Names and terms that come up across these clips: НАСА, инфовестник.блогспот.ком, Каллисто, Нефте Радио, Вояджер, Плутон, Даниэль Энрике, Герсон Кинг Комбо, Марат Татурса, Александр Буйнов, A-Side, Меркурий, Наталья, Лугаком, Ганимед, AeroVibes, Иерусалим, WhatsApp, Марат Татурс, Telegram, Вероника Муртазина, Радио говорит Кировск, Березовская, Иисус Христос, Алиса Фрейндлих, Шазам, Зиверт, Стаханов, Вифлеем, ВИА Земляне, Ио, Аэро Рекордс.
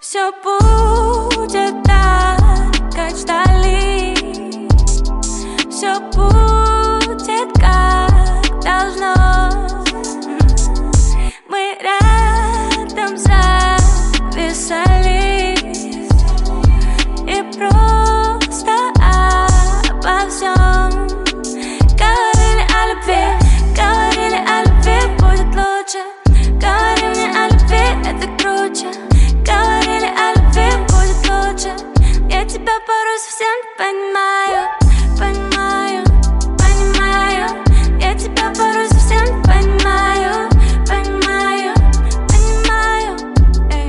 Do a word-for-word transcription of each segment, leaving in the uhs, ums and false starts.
Все будет так, как ждали. Все будет, как должно. Мы рядом зависали и просто обо всем говорили о любви, говорили о любви, будет лучше. Говори мне о любви, это круче. Говорили о любви, будет лучше. Я тебя порвусь, всем понимаю, понимаю, понимаю. Я тебя порвусь, всем понимаю, понимаю, понимаю. Эй.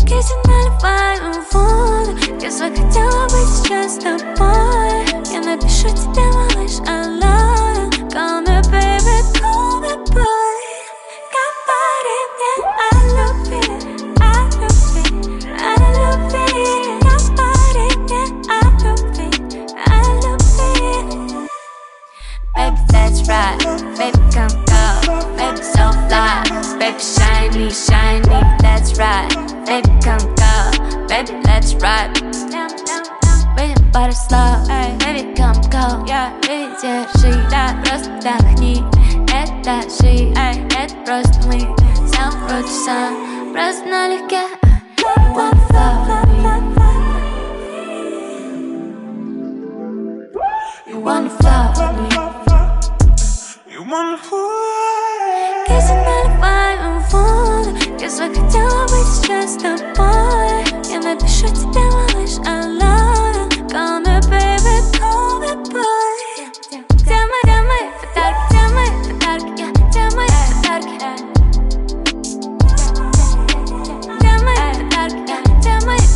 Киси наливай мне воду, я захотела быть сейчас с тобой. Я напишу тебе, малыш, I love you. Call me baby, call me boy. Говори мне о любви. Right. Baby, come go, baby, so fly, baby, shiny, shiny, that's right. Baby, come go, baby, let's ride. Baby, body slow, baby, come go. Baby, держи, да, просто вдохни. Это жизнь, это просто мы. Сам против сам, просто налегке. One flow, you wanna flow. Киси наливай мне воду, я захотела быть сейчас с тобой. Я напишу тебе, малыш, I love you. Call me baby, call me boy. Где мои, где мои подарки, где мои подарки, где мои подарки, где мои подарки, где мои подарки.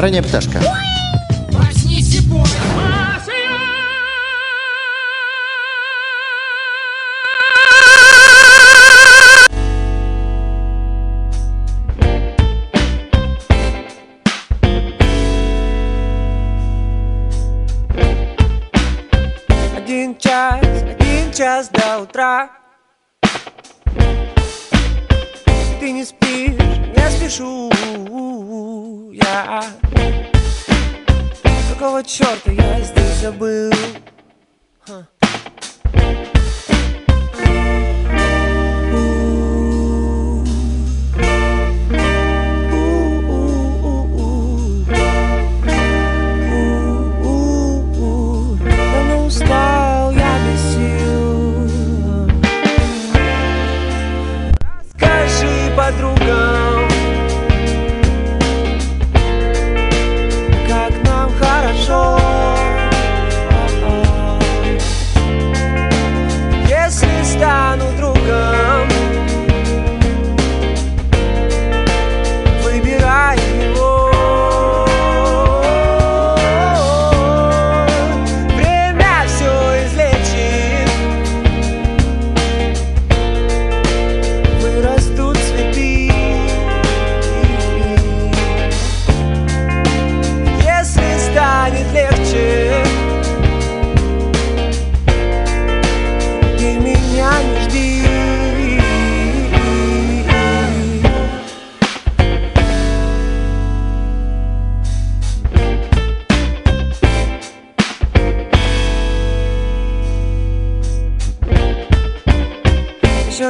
«Ранняя пташка». Один час, один час до утра. Ты не спишь, не спешу я. Какого черта я здесь забыл? Ха. Давно устал я без сил. Расскажи подругам. Если стану другом, выбирай его. Время все излечит, вырастут цветы. Если станет легче,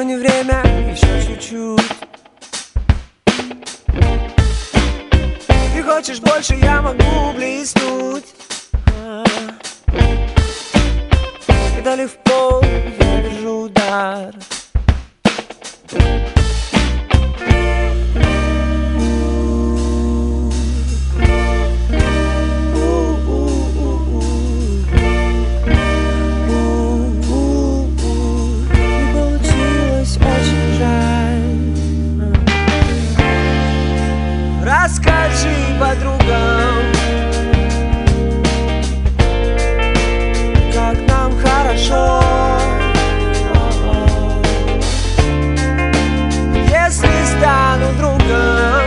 не время, еще чуть-чуть. Ты хочешь больше, я могу блеснуть. И дали в пол, я вижу удар. Расскажи подругам, как нам хорошо. Если стану другом,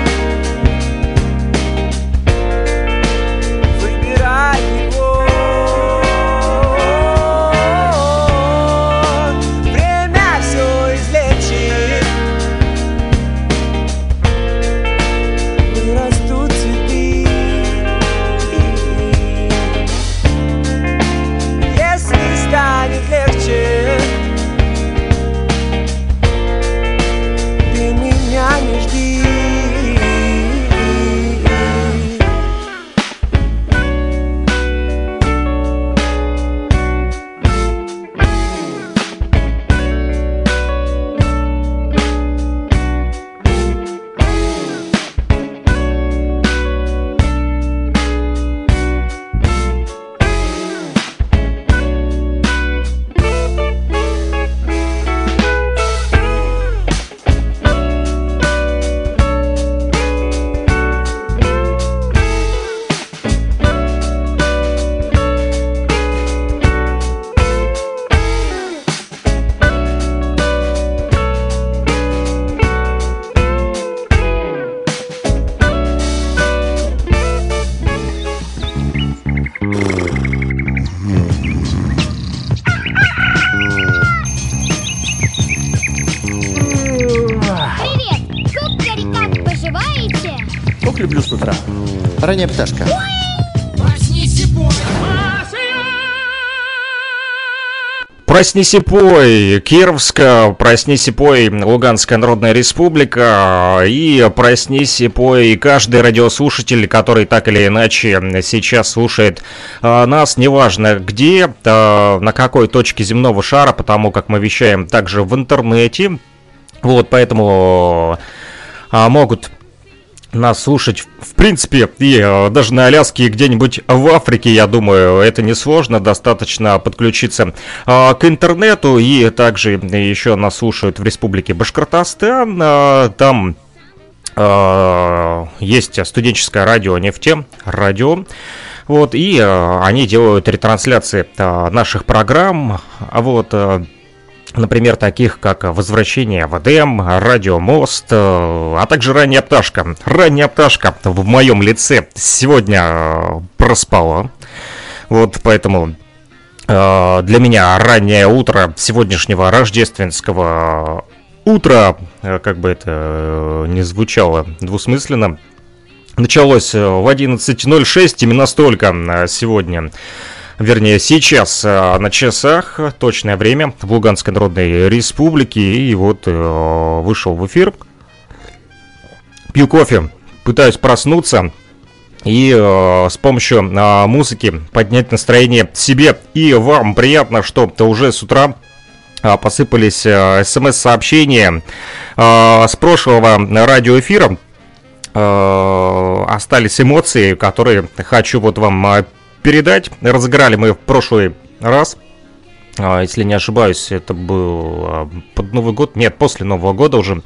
выбирай его. Время все излечит. «Ранняя пташка». Проснись и пой, Кировск, проснись и пой, Луганская Народная Республика, и проснись и пой каждый радиослушатель, который так или иначе сейчас слушает а, нас, неважно где, а, на какой точке земного шара, потому как мы вещаем также в интернете, вот, поэтому а, могут... нас слушать, в принципе, и э, даже на Аляске и где-нибудь в Африке, я думаю, это несложно, достаточно подключиться э, к интернету, и также еще нас слушают в Республике Башкортостан, э, там... есть студенческое радио «Нефте Радио». Вот, и они делают ретрансляции наших программ. Вот, например, таких как «Возвращение в АДМ», «Радиомост», а также «Ранняя пташка». «Ранняя пташка» в моем лице сегодня проспала. Вот, поэтому для меня раннее утро сегодняшнего рождественского утра, как бы это ни звучало двусмысленно, началось в одиннадцать ноль шесть, именно столько сегодня, вернее сейчас на часах, точное время в Луганской Народной Республике. И вот вышел в эфир, пью кофе, пытаюсь проснуться и э, с помощью э, музыки поднять настроение себе и вам. Приятно, что уже с утра э, посыпались э, смс-сообщения э, с прошлого радиоэфира. Э, остались эмоции, которые хочу вот вам э, передать. Разыграли мы в прошлый раз, э, если не ошибаюсь, это был э, под Новый год, нет, после Нового года уже.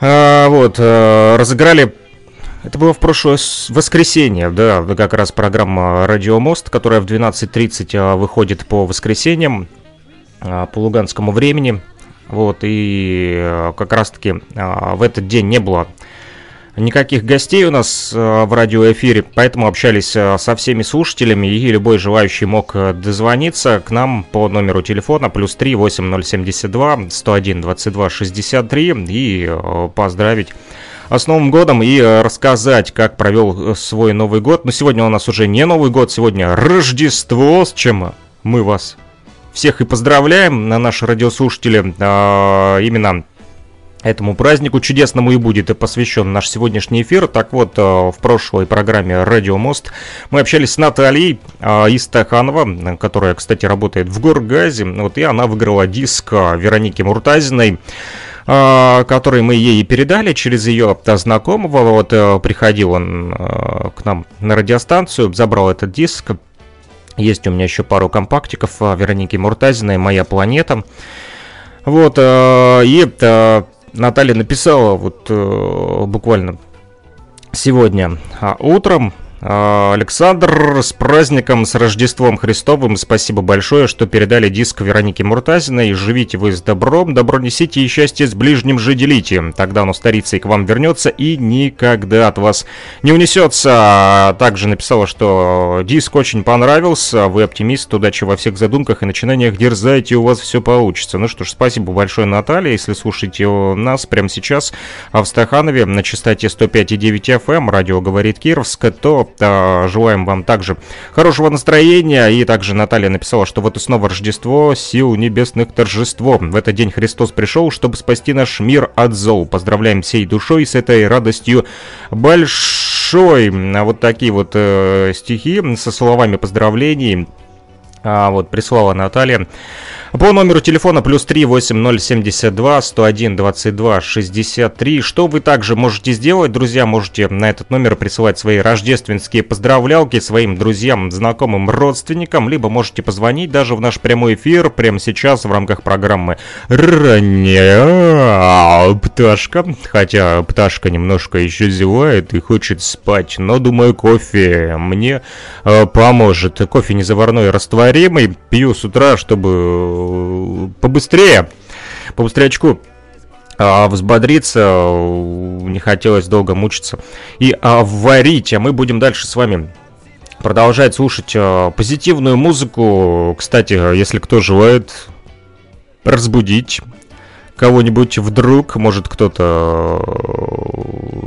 Э, вот, э, разыграли... Это было в прошлое воскресенье, да, как раз программа «Радиомост», которая в двенадцать тридцать выходит по воскресеньям, по луганскому времени. Вот, и как раз-таки в этот день не было никаких гостей у нас в радиоэфире, поэтому общались со всеми слушателями, и любой желающий мог дозвониться к нам по номеру телефона плюс три восемь ноль семь два сто один двадцать два шестьдесят три и поздравить с Новым годом и рассказать, как провел свой Новый год. Но сегодня у нас уже не Новый год, сегодня Рождество, с чем мы вас всех и поздравляем, наши радиослушатели. Именно этому празднику чудесному и будет и посвящен наш сегодняшний эфир. Так вот, в прошлой программе «Радиомост» мы общались с Натальей из Таханова, которая, кстати, работает в Горгазе. Вот, и она выиграла диск Вероники Муртазиной, который мы ей передали через ее знакомого. Вот, приходил он к нам на радиостанцию, забрал этот диск. Есть у меня еще пару компактиков Вероники Муртазиной «Моя планета». Вот, и Наталья написала вот буквально сегодня утром: Александр, с праздником, с Рождеством Христовым, спасибо большое, что передали диск Вероники Муртазиной. Живите вы с добром, добро несите и счастье с ближним же делите. Тогда оно старится и к вам вернется, и никогда от вас не унесется. Также написала, что диск очень понравился, вы оптимист, удачи во всех задумках и начинаниях, дерзайте, у вас все получится. Ну что ж, спасибо большое, Наталья. Если слушаете нас прямо сейчас в Стаханове на частоте сто пять и девять эф эм, радио говорит Кировск, то желаем вам также хорошего настроения. И также Наталья написала, что вот и снова Рождество, сил небесных торжество. В этот день Христос пришел, чтобы спасти наш мир от зол. Поздравляем всей душой с этой радостью большой. Вот такие вот э, стихи со словами поздравлений а, вот прислала Наталья по номеру телефона плюс три восемь ноль семь два сто один двадцать два шестьдесят три. Что вы также можете сделать, друзья, можете на этот номер присылать свои рождественские поздравлялки своим друзьям, знакомым, родственникам, либо можете позвонить даже в наш прямой эфир прямо сейчас в рамках программы «Ранняя пташка». Хотя пташка немножко еще зевает и хочет спать, но, думаю, кофе мне э, поможет. Кофе не заварной, растворимый. Пью с утра, чтобы побыстрее, по быстрячку а, взбодриться, не хотелось долго мучиться и а, варить. А мы будем дальше с вами продолжать слушать а, позитивную музыку. Кстати, если кто желает разбудить кого-нибудь вдруг, может кто-то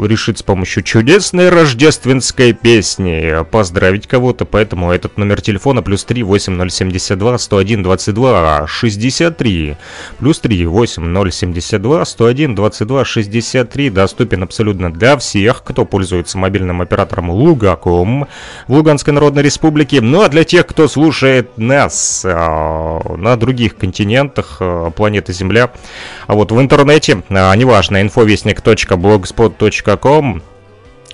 решит с помощью чудесной рождественской песни поздравить кого-то, поэтому этот номер телефона плюс три восемь ноль семь два сто один двадцать два шестьдесят три, плюс три восемь ноль семь два сто один двадцать два шестьдесят три, доступен абсолютно для всех, кто пользуется мобильным оператором Лугаком в Луганской Народной Республике. Ну а для тех, кто слушает нас на других континентах планеты Земля, а вот в интернете, а, неважно, инфовестник точка блогспот точка ком,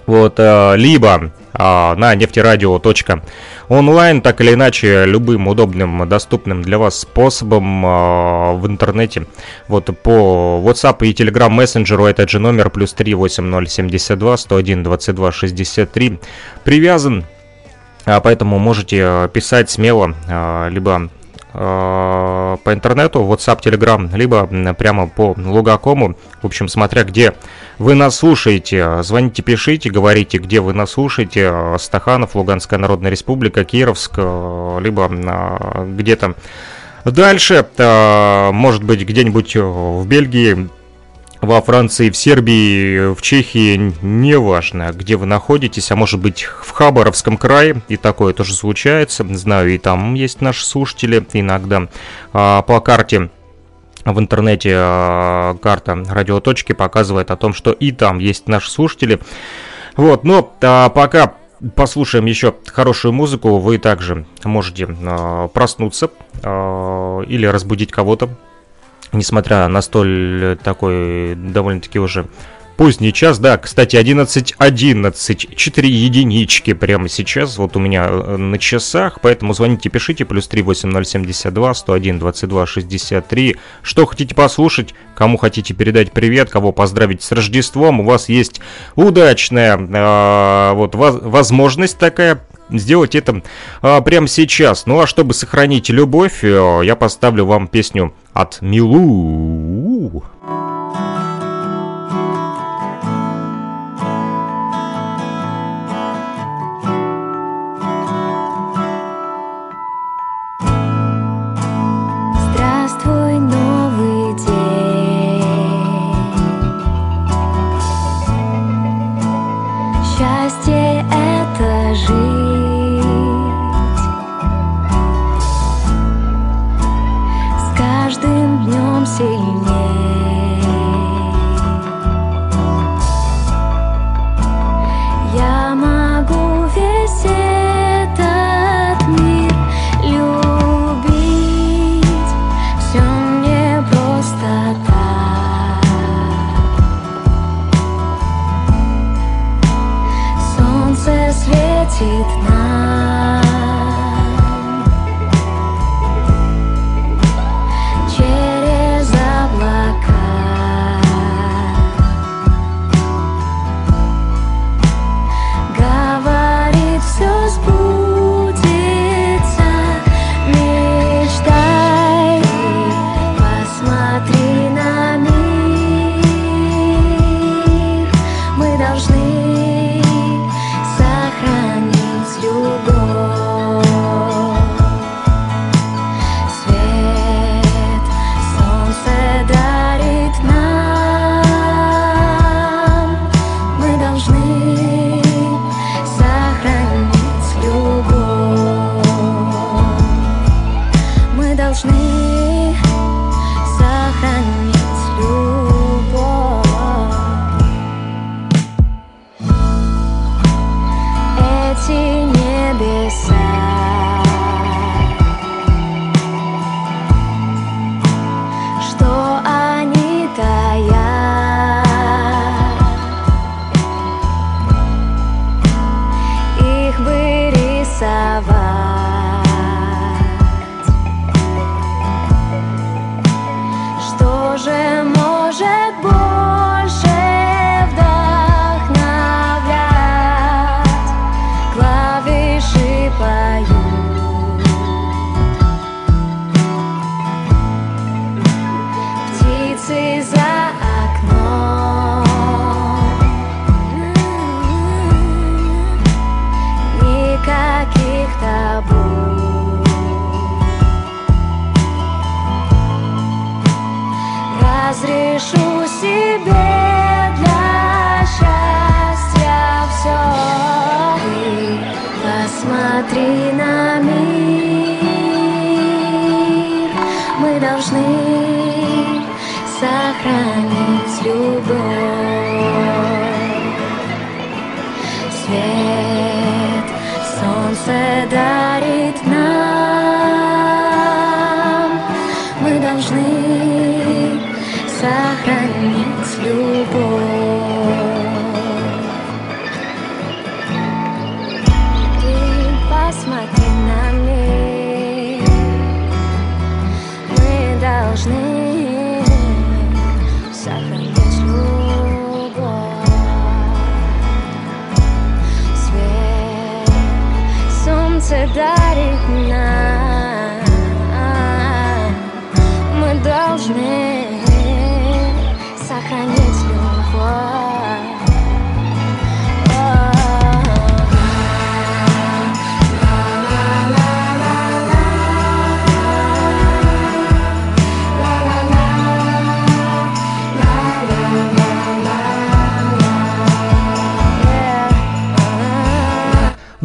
вот, а, либо на нефтерадио точка онлайн. Так или иначе, любым удобным, доступным для вас способом в интернете. Вот по WhatsApp и Telegram мессенджеру этот же номер плюс три восемь ноль семь два сто один двадцать два шестьдесят три привязан. Поэтому можете писать смело, либо по интернету, WhatsApp, Telegram, либо прямо по Лугакому. В общем, смотря где вы нас слушаете, звоните, пишите, говорите, где вы нас слушаете. Стаханов, Луганская Народная Республика, Кировск, либо где-то дальше. Может быть, где-нибудь в Бельгии, во Франции, в Сербии, в Чехии, неважно, где вы находитесь, а может быть в Хабаровском крае, и такое тоже случается, знаю, и там есть наши слушатели, иногда а, по карте в интернете, а, карта радиоточки показывает о том, что и там есть наши слушатели, вот, но а, пока... Послушаем еще хорошую музыку. Вы также можете а, проснуться а, или разбудить кого-то, несмотря на столь такой довольно-таки уже поздний час. Да, кстати, одиннадцать одиннадцать, четыре единички прямо сейчас вот у меня на часах. Поэтому звоните, пишите, плюс три восемь ноль семь два сто один двадцать два шестьдесят три. Что хотите послушать, кому хотите передать привет, кого поздравить с Рождеством. У вас есть удачная э, вот, возможность такая сделать это э, прямо сейчас. Ну а чтобы сохранить любовь, э, я поставлю вам песню от Милу. Любовь.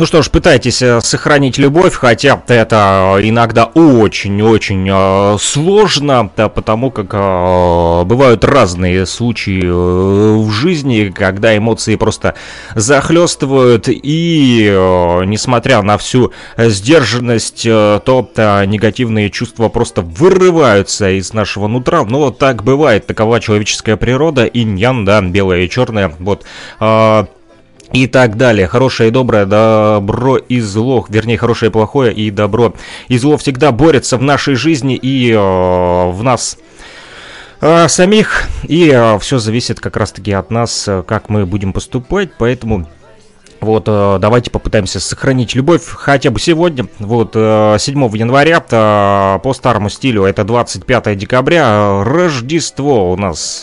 Ну что ж, пытайтесь сохранить любовь, хотя это иногда очень-очень сложно, потому как бывают разные случаи в жизни, когда эмоции просто захлестывают, и несмотря на всю сдержанность, то негативные чувства просто вырываются из нашего нутра. Но так бывает, такова человеческая природа, инь-ян, да, белое и черное, вот. И так далее. Хорошее и доброе, добро и зло, вернее, хорошее и плохое, и добро и зло всегда борются в нашей жизни и э, в нас э, самих. И э, все зависит как раз-таки от нас, как мы будем поступать, поэтому... Вот, давайте попытаемся сохранить любовь хотя бы сегодня, вот, седьмого января, по старому стилю, это двадцать пятое декабря, Рождество у нас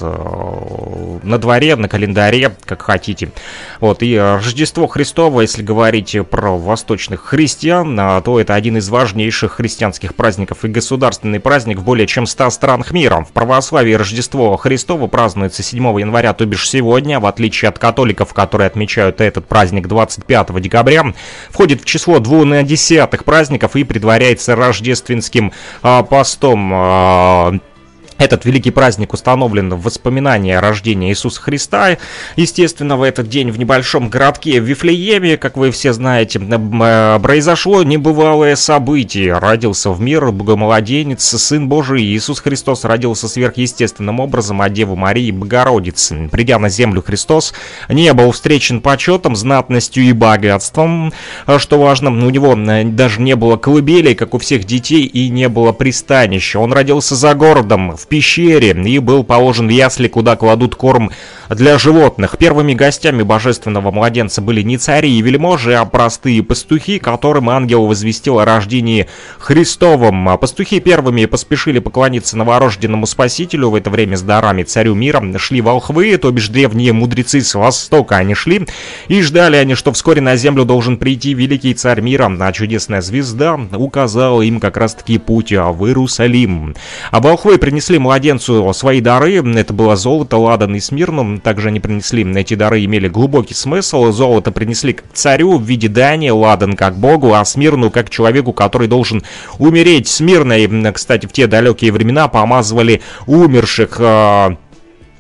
на дворе, на календаре, как хотите. Вот, и Рождество Христово, если говорить про восточных христиан, то это один из важнейших христианских праздников и государственный праздник в более чем ста странах мира. В православии Рождество Христово празднуется седьмого января, то бишь сегодня, в отличие от католиков, которые отмечают этот праздник двадцать пятого декабря, входит в число двунадесятых праздников и предваряется рождественским а, постом. А... Этот великий праздник установлен в воспоминании о рождении Иисуса Христа. Естественно, в этот день в небольшом городке Вифлееме, как вы все знаете, произошло небывалое событие. Родился в мир богомолоденец, Сын Божий Иисус Христос, родился сверхъестественным образом от Девы Марии Богородицы. Придя на землю, Христос не был встречен почетом, знатностью и богатством. Что важно, у него даже не было колыбелей, как у всех детей, и не было пристанища. Он родился за городом, в пещере, и был положен в ясли, куда кладут корм для животных. Первыми гостями божественного младенца были не цари и вельможи, а простые пастухи, которым ангел возвестил о рождении Христовом. Пастухи первыми поспешили поклониться новорожденному спасителю. В это время с дарами царю мира шли волхвы, то бишь древние мудрецы с востока. Они шли и ждали они, что вскоре на землю должен прийти великий царь мира, а чудесная звезда указала им как раз таки путь в Иерусалим. А волхвы принесли младенцу свои дары, это было золото, ладан и смирну. Также они принесли, эти дары имели глубокий смысл. Золото принесли к царю в виде дани, ладан как богу, а смирну как человеку, который должен умереть смирно. И, кстати, в те далекие времена помазывали умерших.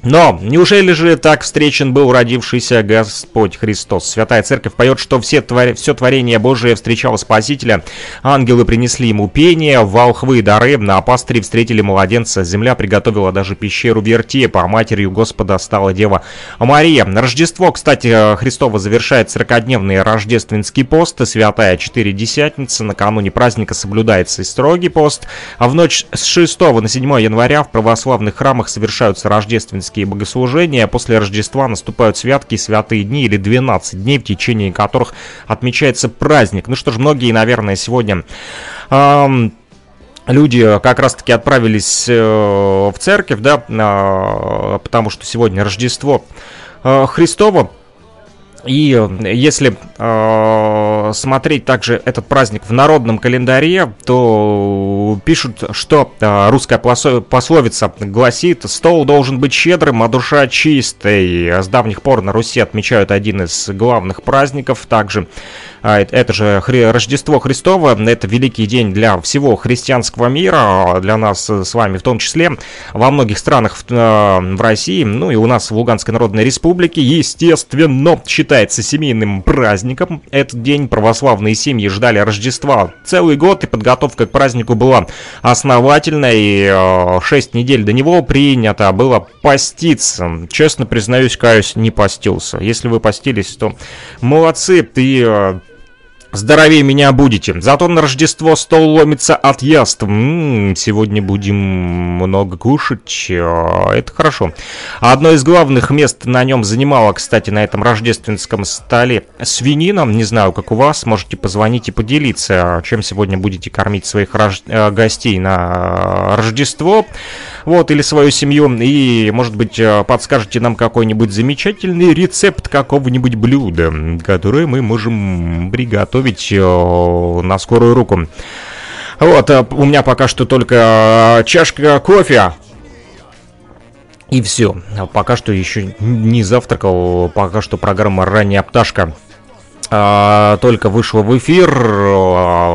Но неужели же так встречен был родившийся Господь Христос? Святая Церковь поет, что все, твор... все творение Божие встречало Спасителя. Ангелы принесли ему пение, волхвы дары, на пастыре встретили младенца. Земля приготовила даже пещеру вертепа, а матерью Господа стала Дева Мария. Рождество, кстати, Христово завершает сорокадневный рождественский пост. Святая Четыредесятница. Накануне праздника соблюдается и строгий пост. А в ночь с шестого на седьмое января в православных храмах совершаются рождественские богослужения. После Рождества наступают святки, святые дни, или двенадцать дней, в течение которых отмечается праздник. Ну что ж, многие, наверное, сегодня... Эм... Люди как раз-таки отправились в церковь, да, потому что сегодня Рождество Христово. И если э, смотреть также этот праздник в народном календаре, то пишут, что э, русская пословица гласит: «Стол должен быть щедрым, а душа чистой». С давних пор на Руси отмечают один из главных праздников. Также э, это же хри- Рождество Христово, это великий день для всего христианского мира, для нас с вами в том числе. Во многих странах в, э, в России, ну и у нас в Луганской Народной Республике, естественно, считается семейным праздником. Этот день православные семьи ждали Рождества целый год, и подготовка к празднику была основательной. И шесть недель до него принято было поститься. Честно признаюсь, каюсь, не постился. Если вы постились, то молодцы, ты... здоровее меня будете. Зато на Рождество стол ломится от яств. М-м, сегодня будем много кушать. Это хорошо. Одно из главных мест на нем занимало, кстати, на этом рождественском столе свинина. Не знаю, как у вас. Можете позвонить и поделиться, чем сегодня будете кормить своих рож... гостей на Рождество. Вот, или свою семью. И, может быть, подскажете нам какой-нибудь замечательный рецепт какого-нибудь блюда, которое мы можем приготовить ведь на скорую руку. Вот, у меня пока что только чашка кофе. И все. Пока что еще не завтракал. Пока что программа «Ранняя пташка». только вышло в эфир.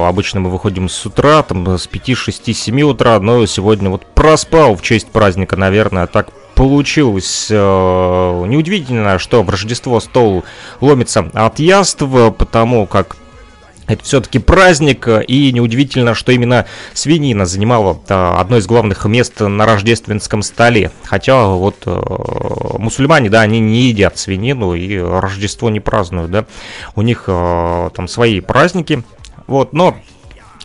Обычно мы выходим с утра, там с пяти, шести, семи утра, но сегодня вот проспал в честь праздника, наверное, так получилось. Неудивительно, что в Рождество стол ломится от яств, потому как это все-таки праздник, и неудивительно, что именно свинина занимала одно из главных мест на рождественском столе. Хотя вот мусульмане, да, они не едят свинину и Рождество не празднуют, да. У них там свои праздники, вот, но...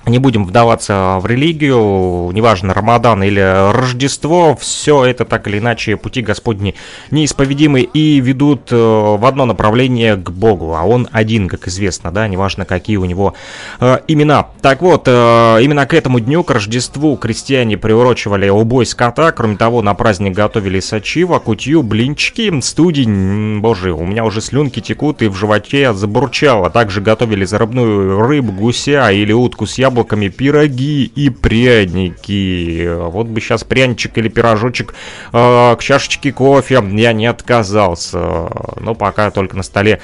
Не будем вдаваться в религию, неважно, Рамадан или Рождество, все это так или иначе пути Господни неисповедимы и ведут в одно направление к Богу, а Он один, как известно, да, неважно, какие у Него э, имена. Так вот, э, именно к этому дню, к Рождеству, крестьяне приурочивали убой скота, кроме того, на праздник готовили сачива, кутью, блинчики, студень, боже, у меня уже слюнки текут и в животе забурчало, также готовили зарыбную рыбу, гуся или утку с яблоком, пироги и пряники. Вот бы сейчас пряничек или пирожочек э, к чашечке кофе. Я не отказался. Но пока только на столе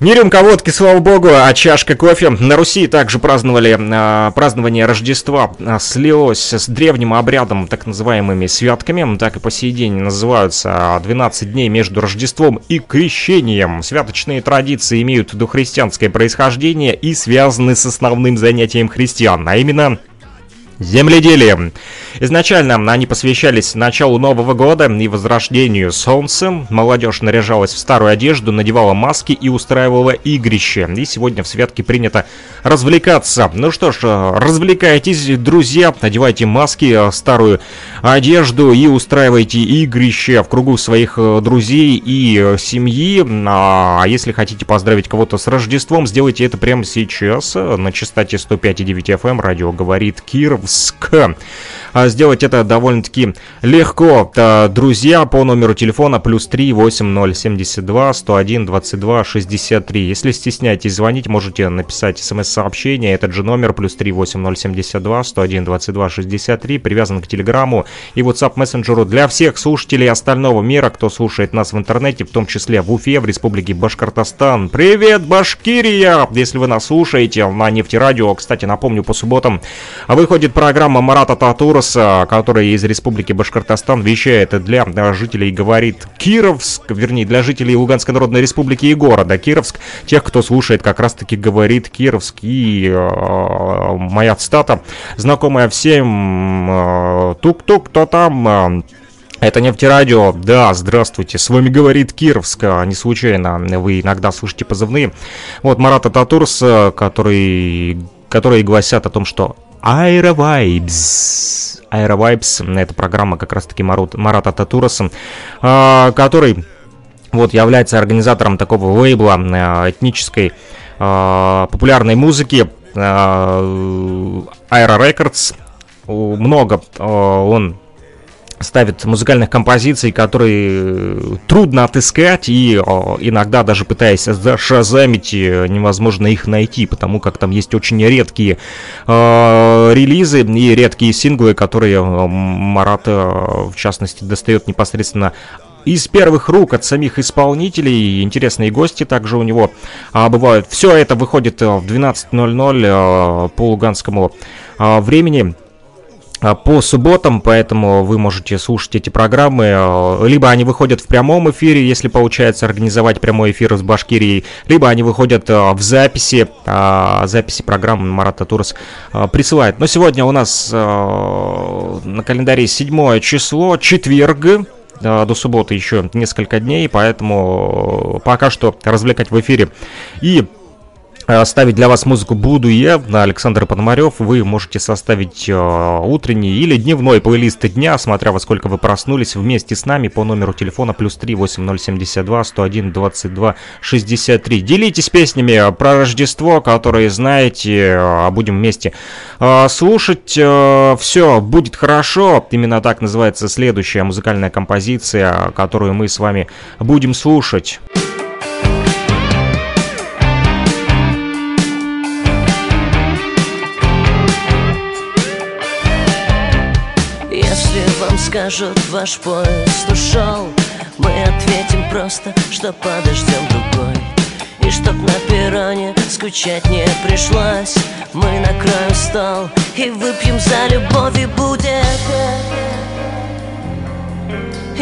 не рюмка водки, слава богу, а чашка кофе. На Руси также праздновали, э, празднование Рождества слилось с древним обрядом, так называемыми святками. Так и по сей день называются двенадцать дней между Рождеством и Крещением. Святочные традиции имеют дохристианское происхождение и связаны с основным занятием христиан, а именно... земледелием. Изначально они посвящались началу Нового года и возрождению солнца. Молодежь наряжалась в старую одежду, надевала маски и устраивала игрища. И сегодня в святке принято развлекаться. Ну что ж, развлекайтесь, друзья, надевайте маски, старую одежду и устраивайте игрища в кругу своих друзей и семьи. А если хотите поздравить кого-то с Рождеством, сделайте это прямо сейчас на частоте сто пять и девять эф эм «Радио говорит Кировск». Сделать это довольно-таки легко, друзья, по номеру телефона плюс три восемь ноль семь два сто один двадцать два шестьдесят три. Если стесняетесь звонить, можете написать смс-сообщение, этот же номер плюс три восемь ноль семь два сто один двадцать два шестьдесят три, привязан к телеграмму и WhatsApp мессенджеру. Для всех слушателей остального мира, кто слушает нас в интернете, в том числе в Уфе, в Республике Башкортостан. Привет, Башкирия! Если вы нас слушаете на Нефте Радио, кстати, напомню, по субботам выходит программа Марата Татурса, которая из Республики Башкортостан вещает для жителей, говорит, Кировск, вернее, для жителей Луганской Народной Республики и города Кировск, тех, кто слушает как раз-таки говорит Кировск. И э, моя цитата, знакомая всем, э, тук-тук, кто там... Э, это Нефте Радио, да, здравствуйте, с вами говорит Кировск, не случайно вы иногда слышите позывные. Вот Марата Татурса, который, которые гласят о том, что AeroVibes. AeroVibes — это программа как раз-таки Марата Татураса, который вот является организатором такого лейбла этнической популярной музыки Аэро Рекордс. Много он ставит музыкальных композиций, которые трудно отыскать, и иногда даже пытаясь зашазамить, невозможно их найти, потому как там есть очень редкие э, релизы и редкие синглы, которые Марат, в частности, достает непосредственно из первых рук от самих исполнителей. Интересные гости также у него а, бывают. Все это выходит в двенадцать ноль ноль э, по луганскому э, времени, по субботам, поэтому вы можете слушать эти программы. Либо они выходят в прямом эфире, если получается организовать прямой эфир с Башкирией, либо они выходят в записи. Записи программы Марат Татурс присылает. Но сегодня у нас на календаре седьмое число, четверг. До субботы еще несколько дней, поэтому пока что развлекать в эфире и ставить для вас музыку буду я, Александр Пономарев. Вы можете составить э, утренний или дневной плейлист дня, смотря во сколько вы проснулись, вместе с нами по номеру телефона плюс три восемь ноль семь два сто один двадцать два шестьдесят три. Делитесь песнями про Рождество, которые знаете, будем вместе э, слушать. Э, все будет хорошо. Именно так называется следующая музыкальная композиция, которую мы с вами будем слушать. Скажут, ваш поезд ушел, мы ответим просто, что подождем другой. И чтоб на перроне скучать не пришлось, мы накроем стол и выпьем за любовь. И будет,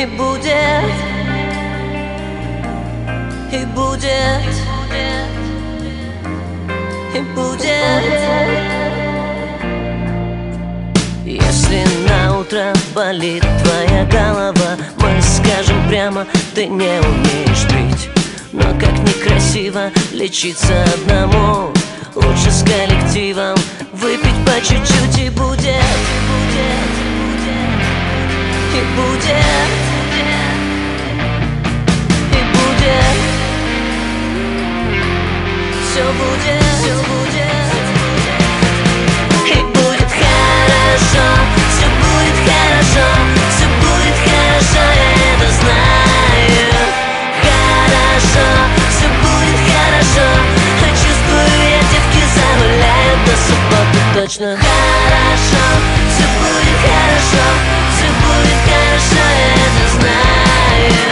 и будет, и будет, и будет. Если на утро болит твоя голова, мы скажем прямо: ты не умеешь пить. Но как некрасиво лечиться одному, лучше с коллективом выпить по чуть-чуть. И будет, и будет, и будет, и будет. Все будет, все будет. И будет хорошо, все будет хорошо, все будет хорошо, я это знаю. Все будет хорошо, я чувствую, я детки загуляют до субботы точно. Хорошо, все будет хорошо, все будет хорошо, я это знаю.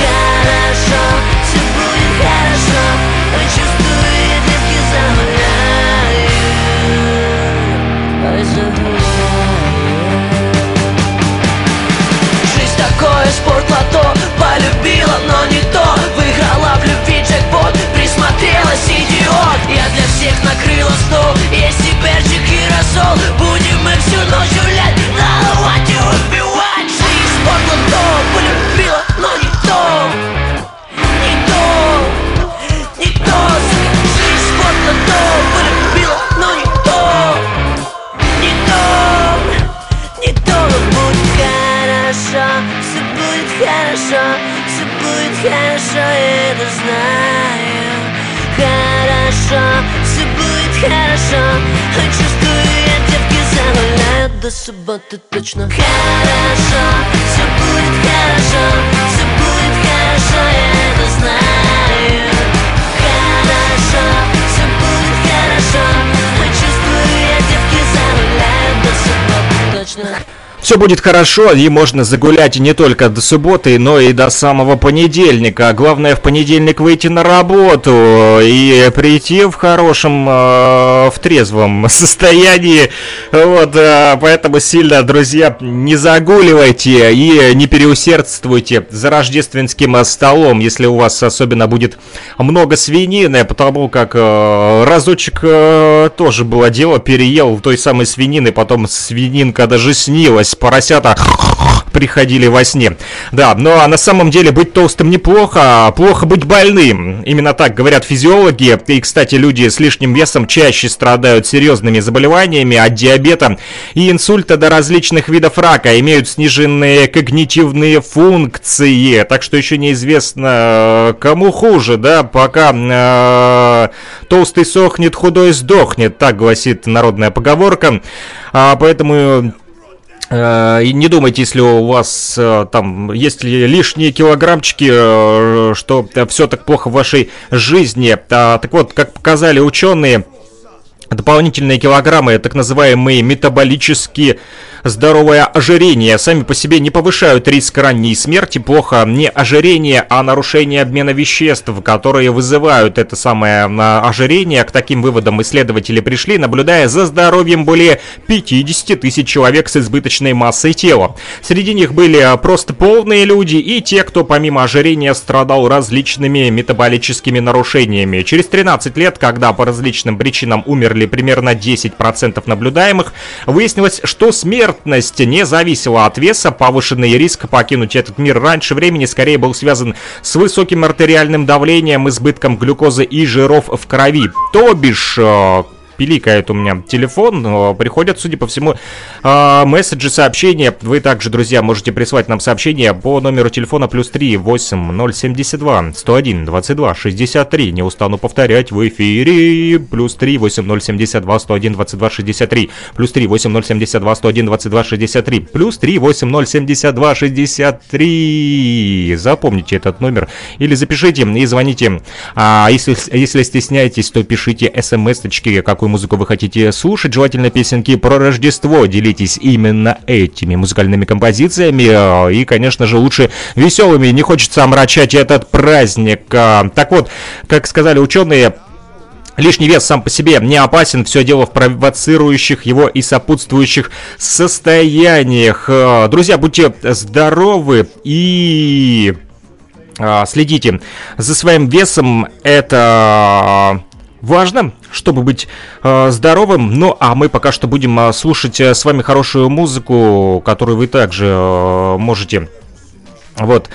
Хорошо, все будет хорошо, я чувствую, я детки загуляют. Жизнь такое спортлото, полюбила, но не то. Выиграла в любви джекпот, присмотрелась идиот. Я для всех накрыла стол, есть и перчик, и рассол. Будем мы всю ночь гулять, налывать и убивать. Жизнь спортлото, полюбила, но не то. Не то, не то. Жизнь спортлото, полюбила, но не то. Не то, не то. Будет хорошо, все будет хорошо, хорошо, я это знаю. Хорошо, все будет хорошо, я чувствую, я детки загуляют до субботы точно. Хорошо, все будет хорошо, все будет хорошо, я это знаю. Хорошо, все будет хорошо, я чувствую, я детки загуляют до субботы точно. Все будет хорошо, и можно загулять не только до субботы, но и до самого понедельника. Главное, в понедельник выйти на работу и прийти в хорошем, э, в трезвом состоянии. Вот, э, поэтому сильно, друзья, не загуливайте и не переусердствуйте за рождественским столом, если у вас особенно будет много свинины, потому как э, разочек э, тоже было дело, переел той самой свинины, потом свининка даже снилась. Поросята приходили во сне. Да, но на самом деле быть толстым неплохо, плохо быть больным. Именно так говорят физиологи. И, кстати, люди с лишним весом чаще страдают серьезными заболеваниями от диабета и инсульта до различных видов рака, имеют сниженные когнитивные функции. Так что еще неизвестно, кому хуже, да, пока э, толстый сохнет, худой сдохнет. Так гласит народная поговорка. А, поэтому... И не думайте, если у вас там есть лишние килограммчики, что все так плохо в вашей жизни. Так вот, как показали ученые, дополнительные килограммы, так называемые метаболически здоровое ожирение, сами по себе не повышают риск ранней смерти. Плохо не ожирение, а нарушение обмена веществ, которые вызывают это самое ожирение. К таким выводам исследователи пришли, наблюдая за здоровьем более пятьдесят тысяч человек с избыточной массой тела. Среди них были просто полные люди и те, кто помимо ожирения страдал различными метаболическими нарушениями. Через тринадцать лет, когда по различным причинам умер примерно десять процентов наблюдаемых, выяснилось, что смертность не зависела от веса. Повышенный риск покинуть этот мир раньше времени скорее был связан с высоким артериальным давлением, избытком глюкозы и жиров в крови. То бишь... Пиликает у меня телефон, приходят, судя по всему, месседжи, сообщения. Вы также, друзья, можете прислать нам сообщения по номеру телефона плюс три восемь ноль семь два сто один двадцать два шестьдесят три. Не устану повторять в эфире. Плюс три восемь ноль семь два сто один двадцать два шестьдесят три. Плюс три восемь ноль семь два сто один двадцать два шестьдесят три. Плюс три восемь ноль семь два шестьдесят три. Запомните этот номер или запишите и звоните. А если, если стесняетесь, то пишите смс-очки, какую какую музыку вы хотите слушать, желательно песенки про Рождество. Делитесь именно этими музыкальными композициями и, конечно же, лучше веселыми. Не хочется омрачать этот праздник. Так вот, как сказали ученые, лишний вес сам по себе не опасен, все дело в провоцирующих его и сопутствующих состояниях. Друзья, будьте здоровы и следите за своим весом, это важно, чтобы быть здоровым. Ну, а мы пока что будем слушать с вами хорошую музыку, которую вы также можете вот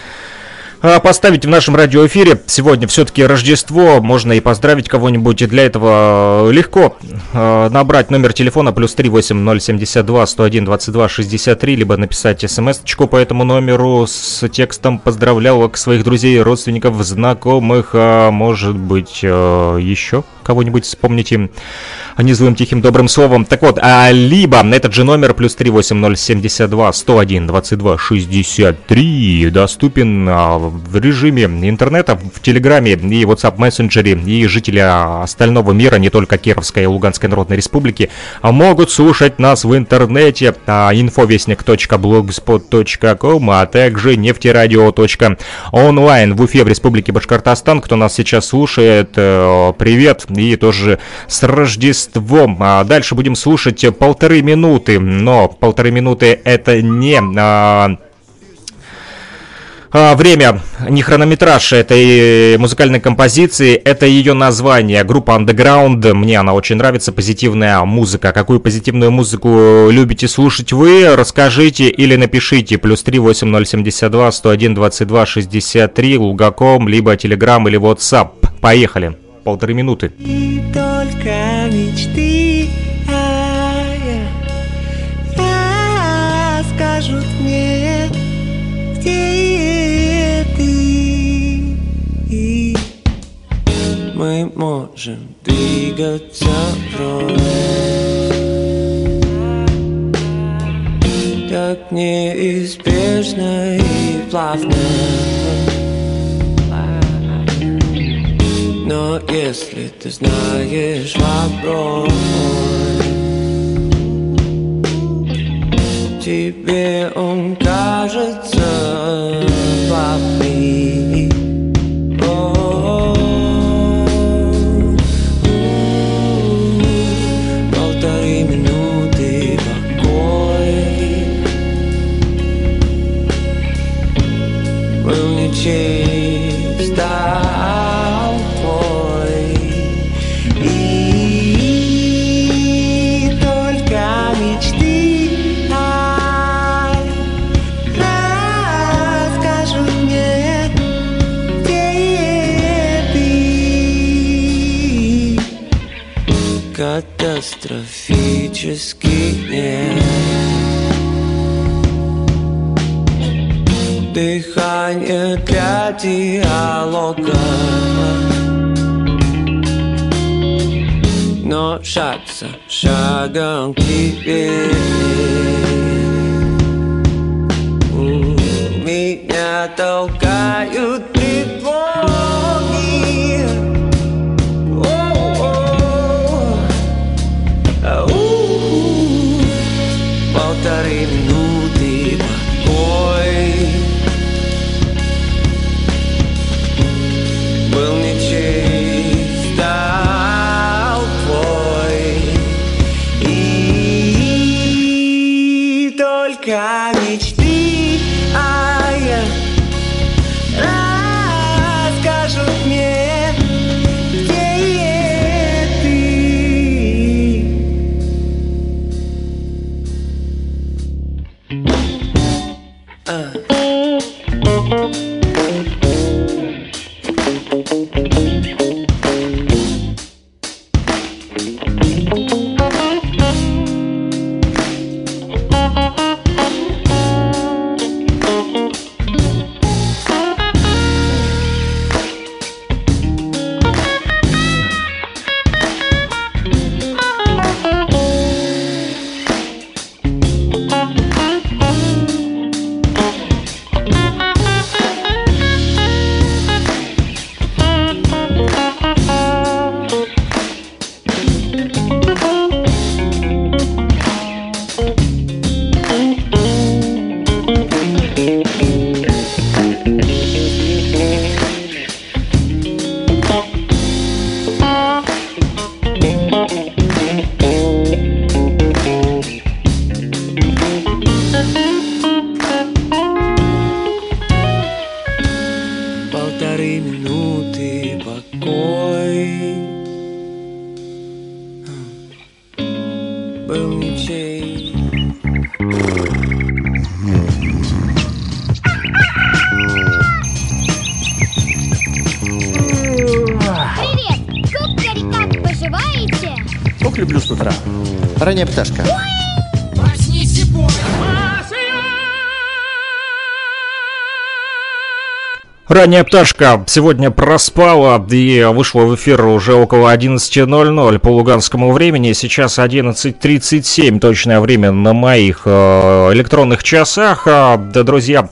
поставить в нашем радиоэфире. Сегодня все-таки Рождество, можно и поздравить кого-нибудь, и для этого легко набрать номер телефона плюс три восемь ноль семь два сто один двадцать два шестьдесят три, либо написать смс-очку по этому номеру с текстом «Поздравлял своих друзей, родственников, знакомых», а может быть еще кого-нибудь вспомните не злым, тихим, добрым словом. Так вот, а либо на этот же номер плюс три восемь ноль семь два сто один двадцать два шестьдесят три доступен а, в режиме интернета, в Телеграме и WhatsApp мессенджере, и жители остального мира, не только Кировской и Луганской Народной Республики, могут слушать нас в интернете а, инфовестник точка блогспот точка ком, а также нефтерадио точка онлайн. В Уфе, в Республике Башкортостан, кто нас сейчас слушает, привет! И тоже с Рождеством. А дальше будем слушать полторы минуты, но полторы минуты это не а, а, время, не хронометраж этой музыкальной композиции, это ее название. Группа Underground, мне она очень нравится, позитивная музыка. Какую позитивную музыку любите слушать вы, расскажите или напишите. плюс три восемь ноль семь два сто один двадцать два шестьдесят три, Лугаком, либо Telegram или WhatsApp. Поехали! Полторы минуты. И только мечты расскажут мне, где ты. И мы можем двигаться вновь, так неизбежно и плавно. Но если ты знаешь вопрос, тебе он кажется плавным. Полторы минуты покоя был нечисто. Катастрофический нет дыхание для диалога, но шаг за шагом к тебе. Меня толкают тревоги. Полторы минуты покой был нечисто твой. И только мечты а я расскажут мне, люблю с утра. Ранняя пташка. Ранняя пташка сегодня проспала и вышла в эфир уже около одиннадцати ноль-ноль по луганскому времени. Сейчас одиннадцать тридцать семь точное время на моих электронных часах. Да, друзья,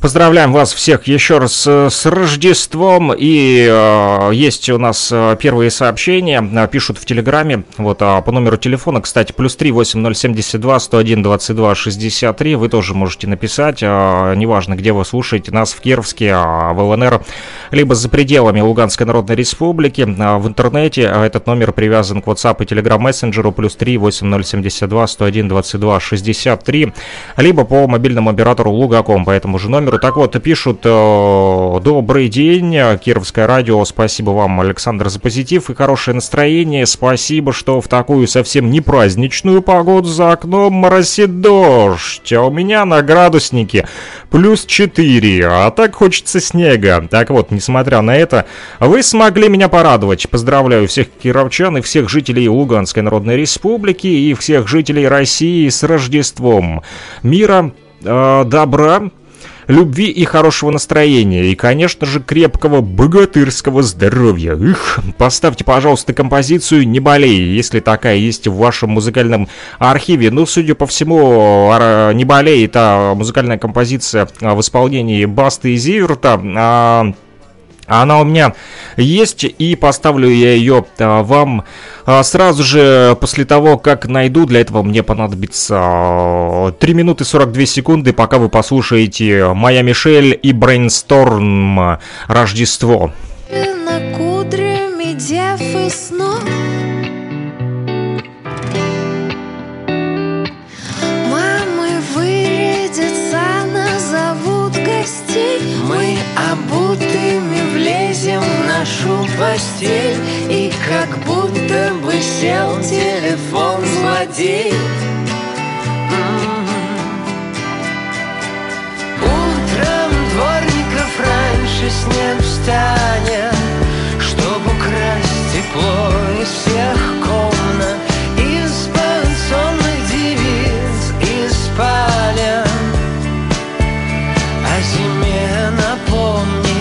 поздравляем вас всех еще раз с Рождеством. И э, есть у нас первые сообщения. Пишут в Телеграме. Вот а по номеру телефона, кстати, плюс три восемь ноль семь два сто один двадцать два шестьдесят три. Вы тоже можете написать. Э, неважно, где вы слушаете нас, в Кировске, в ЛНР, либо за пределами Луганской Народной Республики. В интернете этот номер привязан к WhatsApp и Telegram мессенджеру. Плюс три восемь ноль семь два сто один двадцать два шестьдесят три. Либо по мобильному оператору Лугаком. По этому же номеру. Так вот, пишут: добрый день, Кировское радио, спасибо вам, Александр, за позитив и хорошее настроение, спасибо, что в такую совсем не праздничную погоду за окном моросит дождь, а у меня на градуснике плюс четыре, а так хочется снега. Так вот, несмотря на это, вы смогли меня порадовать. Поздравляю всех кировчан и всех жителей Луганской Народной Республики и всех жителей России с Рождеством. Мира, э, добра, любви и хорошего настроения. И, конечно же, крепкого богатырского здоровья. Их, поставьте, пожалуйста, композицию «Не болей», если такая есть в вашем музыкальном архиве. Ну, судя по всему, «Не болей» — это музыкальная композиция в исполнении Басты и Зиверта. Она у меня есть, и поставлю я ее вам сразу же после того, как найду. Для этого мне понадобится три минуты сорок две секунды, пока вы послушаете «Моя Мишель» и «Брейнсторм» «Рождество». На кудрями дев и снов мамы вырядятся, назовут гостей. Мы обуты в нашу постель, и как будто бы сел телефон злодей. Mm-hmm. Утром дворников раньше с ним встанет, чтобы украсть тепло из всех комнат, из пансионных девиц, из спален. О зиме напомню.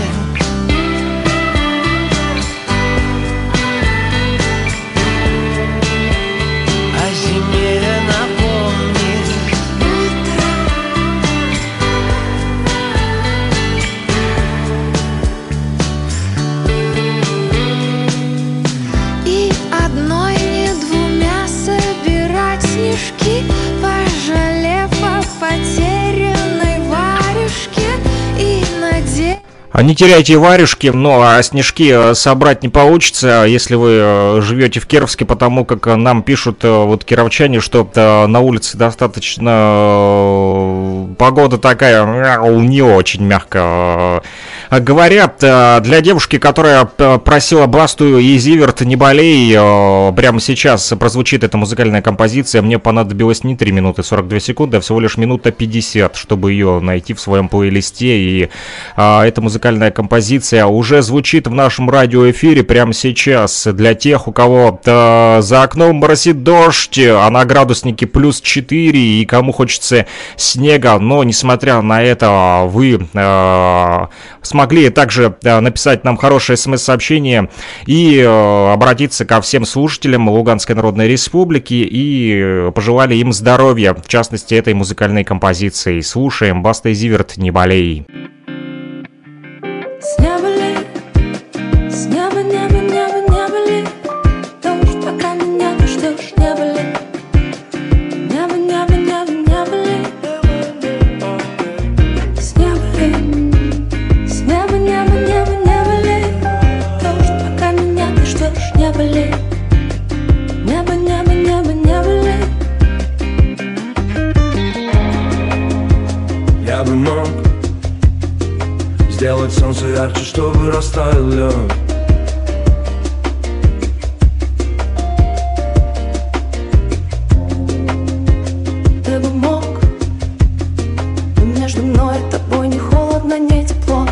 Не теряйте варежки, но снежки собрать не получится, если вы живете в Кировске, потому как нам пишут вот кировчане, что на улице достаточно погода такая не очень, мягко говоря. Для девушки, которая просила Басту и Зиверт «Не болей», прямо сейчас прозвучит эта музыкальная композиция. Мне понадобилось не три минуты сорок две секунды, а всего лишь минута пятьдесят, чтобы ее найти в своем плейлисте. И эта музыкальная музыкальная композиция уже звучит в нашем радиоэфире прямо сейчас. Для тех, у кого за окном моросит дождь, а на градуснике плюс четыре, и кому хочется снега. Но, несмотря на это, вы э, смогли также написать нам хорошее смс-сообщение и э, обратиться ко всем слушателям Луганской Народной Республики и пожелали им здоровья, в частности, этой музыкальной композиции. Слушаем Баста и Зиверт «Не болей». С неба ли, с неба, неба, неба, неба ли, дождь, пока меня ты ждешь, неба ли, неба, неба, неба, неба ли, с неба ли, с неба, неба, неба, неба ли, дождь, пока меня ты ждешь, неба ли, неба, неба, неба, неба ли. Я бы мог сделать солнце ярче, чтобы растаял лед. Ты бы мог, но между мной и тобой не холодно, не тепло.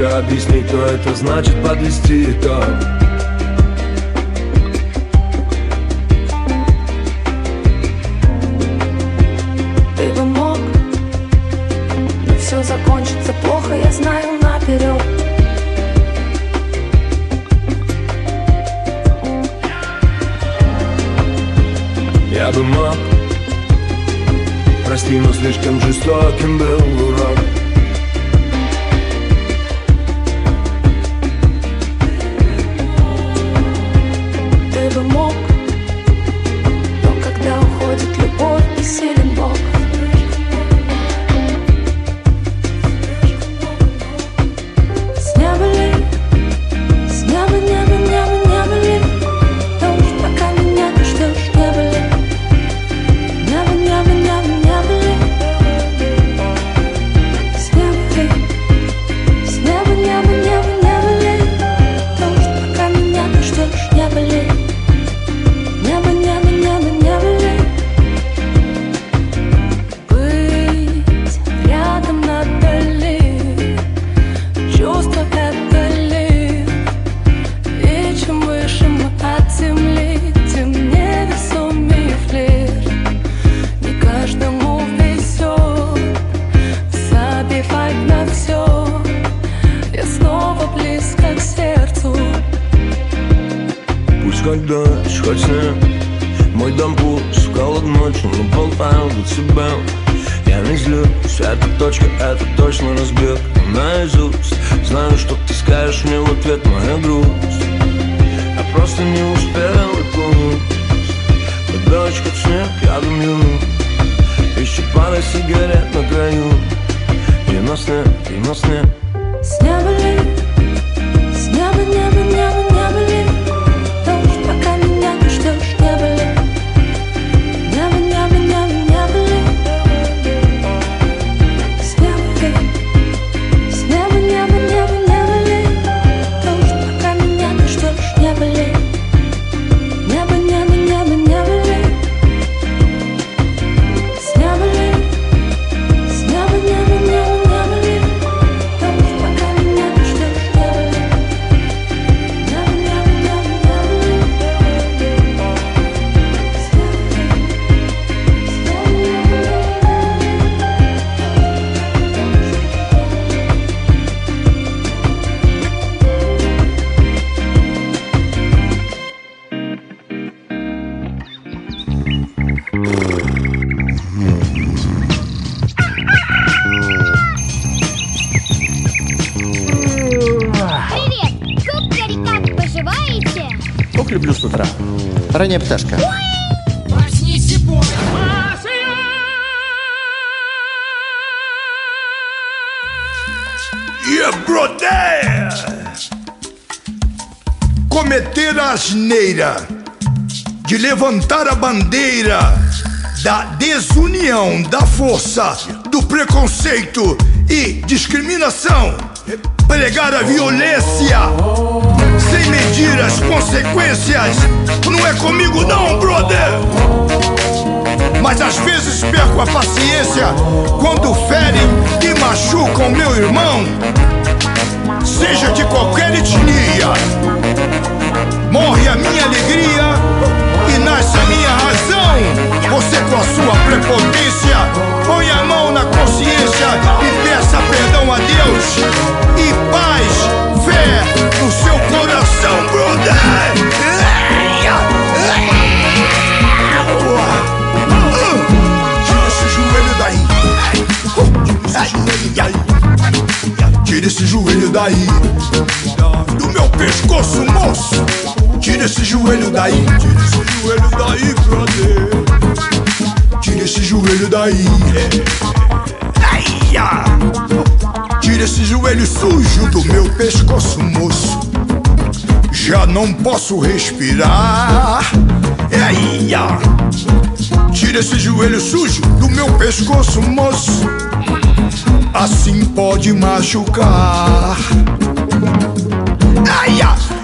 все объяснить, но это значит подвести итог. Ты бы мог, но все закончится плохо, я знаю наперед. Я бы мог, прости, но слишком жестоким был урок. Ранняя пташка. Cometer a asneira de levantar a bandeira da desunião, da força, do preconceito e discriminação, pregar a violência sem medir as consequências. Não é comigo não, brother. Mas às vezes perco a paciência quando ferem e machucam meu irmão, seja de qualquer etnia. Morre a minha alegria e nasce a minha razão. Você com a sua prepotência põe a mão na consciência e peça perdão a Deus e paz, fé no seu coração, brother. Tira esse joelho daí, do meu pescoço, moço. Tira esse joelho daí, tira esse joelho daí, brother. Tira esse joelho daí. Tira esse joelho sujo do meu pescoço, moço. Já não posso respirar. Tira esse joelho sujo do meu pescoço, moço. Assim pode machucar.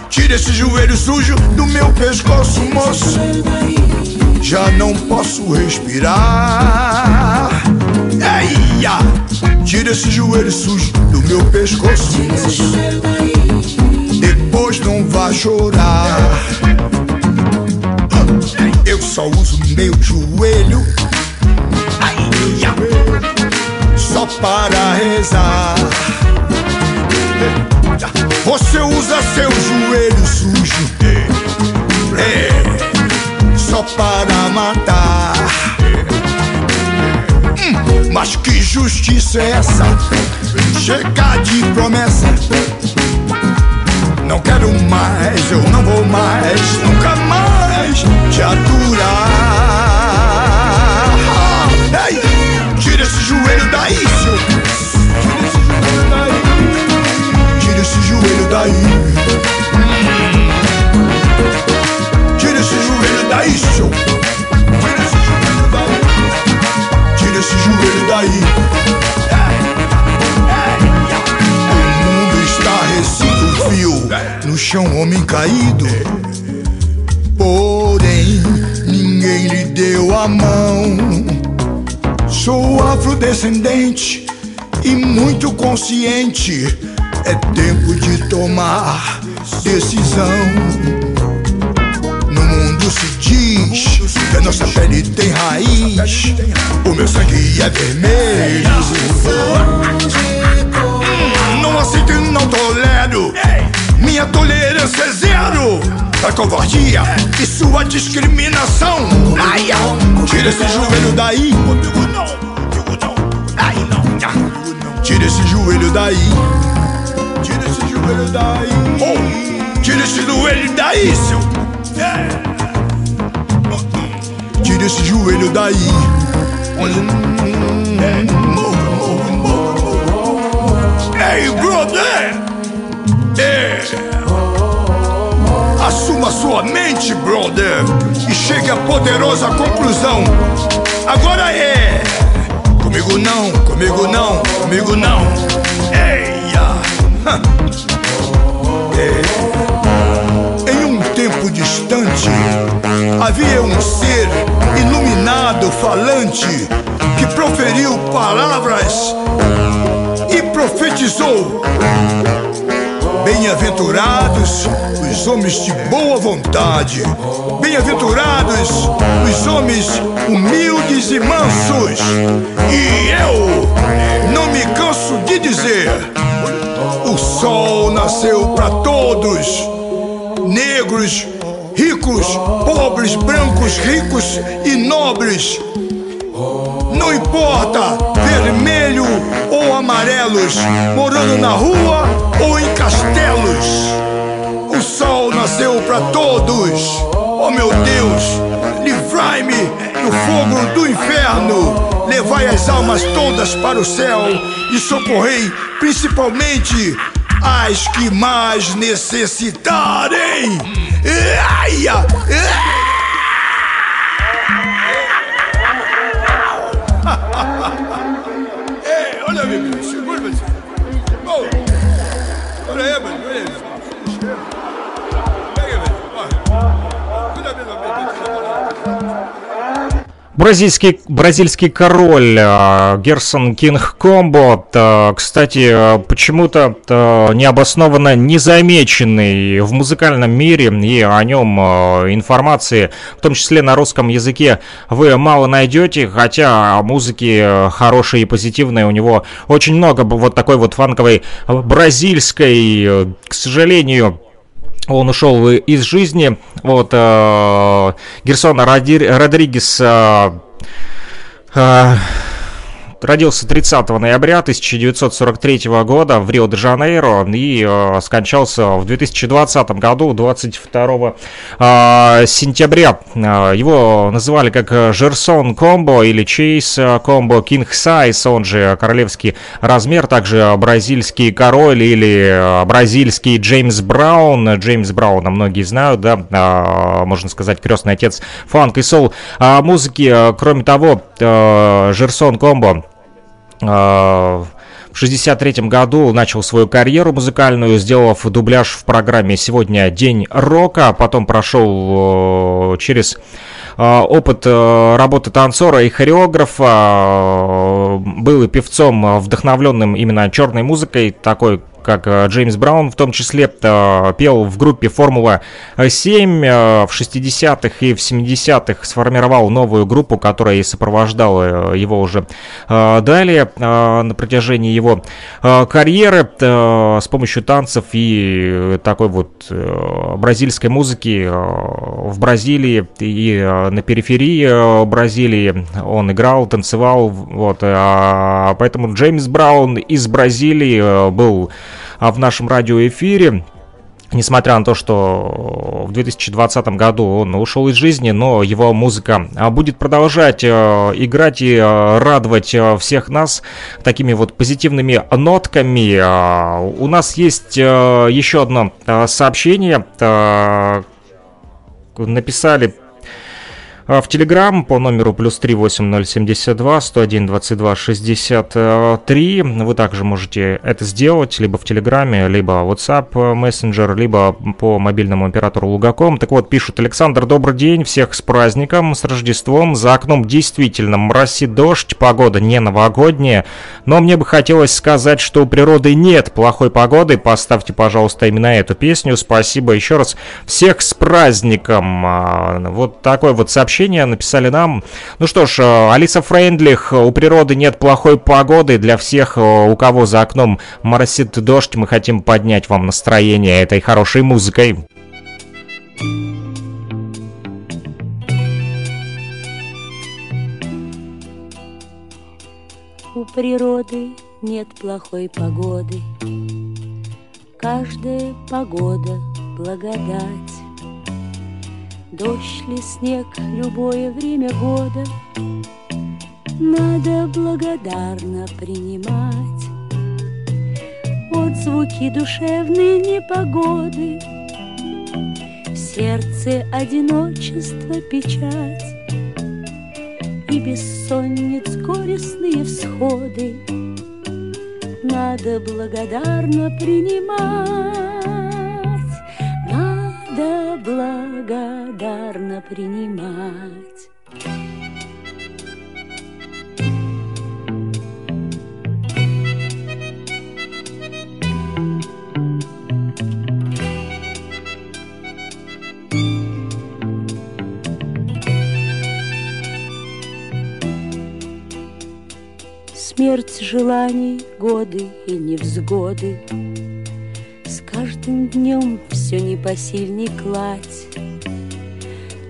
Tira esse joelho sujo do meu pescoço, moço. Já não posso respirar. Maria, tira esse joelho sujo do meu pescoço. Depois não vá chorar. Eu só uso meu joelho só para rezar. Você usa seu joelho sujo é, só para matar. Hum, mas que justiça é essa? Chega de promessa. Não quero mais, eu não vou mais, nunca mais te aturar. Ei, tira esse joelho daí, seu. Tira esse joelho daí. Tira esse joelho daí. Tira esse joelho daí, seu. Tira esse joelho daí. Tira esse joelho daí. O mundo está recido, viu? No chão, homem caído. Porém, ninguém lhe deu a mão. Sou afrodescendente e muito consciente. É tempo de tomar decisão. No mundo se diz que a nossa pele tem raiz. O meu sangue é vermelho. Não aceito e não tolero. Minha tolerância é zero pra covardia e sua discriminação. Ai, tira esse joelho daí. Tira esse joelho daí. Tira esse joelho daí. Oh, tira esse joelho daí, seu. Yeah. Tira esse joelho daí. Hey, hey brother. Yeah. Assuma sua mente, brother, e chegue à poderosa conclusão. Agora é. Comigo não, comigo não, comigo não. Hey. É. Em um tempo distante, havia um ser iluminado, falante, que proferiu palavras e profetizou: bem-aventurados os homens de boa vontade, bem-aventurados os homens humildes e mansos. E eu não me canso de dizer: o sol nasceu para todos, negros, ricos, pobres, brancos, ricos e nobres. Não importa vermelho ou amarelos, morando na rua ou em castelos. O sol nasceu para todos. Oh meu Deus, livrai-me do fogo do inferno. Levai as almas todas para o céu e socorrei principalmente as que mais necessitarem. Ai, ai. Бразильский, бразильский король Герсон Кинг Комбо, кстати, почему-то необоснованно незамеченный в музыкальном мире, и о нем информации, в том числе на русском языке, вы мало найдете, хотя музыки хорошие и позитивные у него очень много, вот такой вот фанковой бразильской, к сожалению. Он ушел из жизни. Вот э, Герсон Родригес э, э, родился тридцатого ноября тысяча девятьсот сорок третьего года в Рио-де-Жанейро и э, скончался в две тысячи двадцатом году, двадцать второго сентября. Его называли как Жерсон Комбо или Чейз Комбо, Кинг Сайз, он же королевский размер, также бразильский король или бразильский Джеймс Браун. Джеймс Брауна многие знают, да, э, можно сказать, крестный отец фанк и сол а музыки. Кроме того, э, Жерсон Комбо в В шестьдесят третьем году начал свою карьеру музыкальную, сделав дубляж в программе «Сегодня день рока», потом прошел через опыт работы танцора и хореографа, был и певцом, вдохновленным именно черной музыкой, такой как Джеймс Браун, в том числе пел в группе «Формула-семь». В шестидесятых и в семидесятых сформировал новую группу, которая и сопровождала его уже далее на протяжении его карьеры. С помощью танцев и такой вот бразильской музыки в Бразилии и на периферии Бразилии он играл, танцевал. Вот. Поэтому Джеймс Браун из Бразилии был в нашем радиоэфире, несмотря на то, что в две тысячи двадцатом году он ушел из жизни, но его музыка будет продолжать играть и радовать всех нас такими вот позитивными нотками. У нас есть еще одно сообщение. Написали в Телеграм по номеру плюс три восемь ноль семь два сто один двадцать два шестьдесят три. Вы также можете это сделать либо в Телеграме, либо WhatsApp мессенджер, либо по мобильному оператору Лугаком. Так вот, пишут: Александр, добрый день, всех с праздником, с Рождеством. За окном действительно моросит дождь, погода не новогодняя, но мне бы хотелось сказать, что у природы нет плохой погоды. Поставьте, пожалуйста, именно эту песню. Спасибо еще раз. Всех с праздником. Вот такой вот сообщение написали нам. Ну что ж, Алиса Фрейндлих: у природы нет плохой погоды. Для всех, у кого за окном моросит дождь, мы хотим поднять вам настроение этой хорошей музыкой. У природы нет плохой погоды, каждая погода благодать. Дождь ли, снег, любое время года надо благодарно принимать. Отзвуки душевной непогоды, в сердце одиночества печать, и бессонниц горестные всходы надо благодарно принимать. Надо благодарно благодарно принимать. Смерть желаний, годы и невзгоды, с каждым днем все непосильней кладь,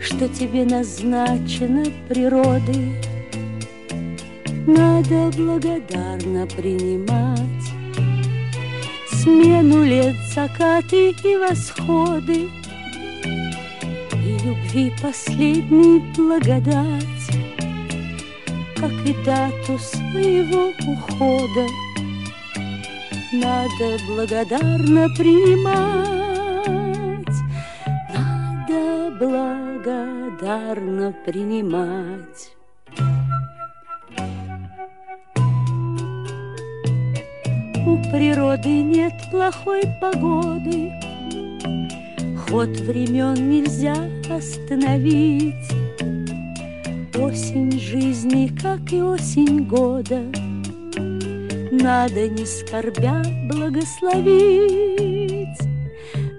что тебе назначено природой, надо благодарно принимать. Смену лет, закаты и восходы, и любви последней благодать, как и дату своего ухода, надо благодарно принимать. Надо благодарно благодарно принимать. У природы нет плохой погоды, ход времен нельзя остановить. Осень жизни, как и осень года, надо, не скорбя, благословить.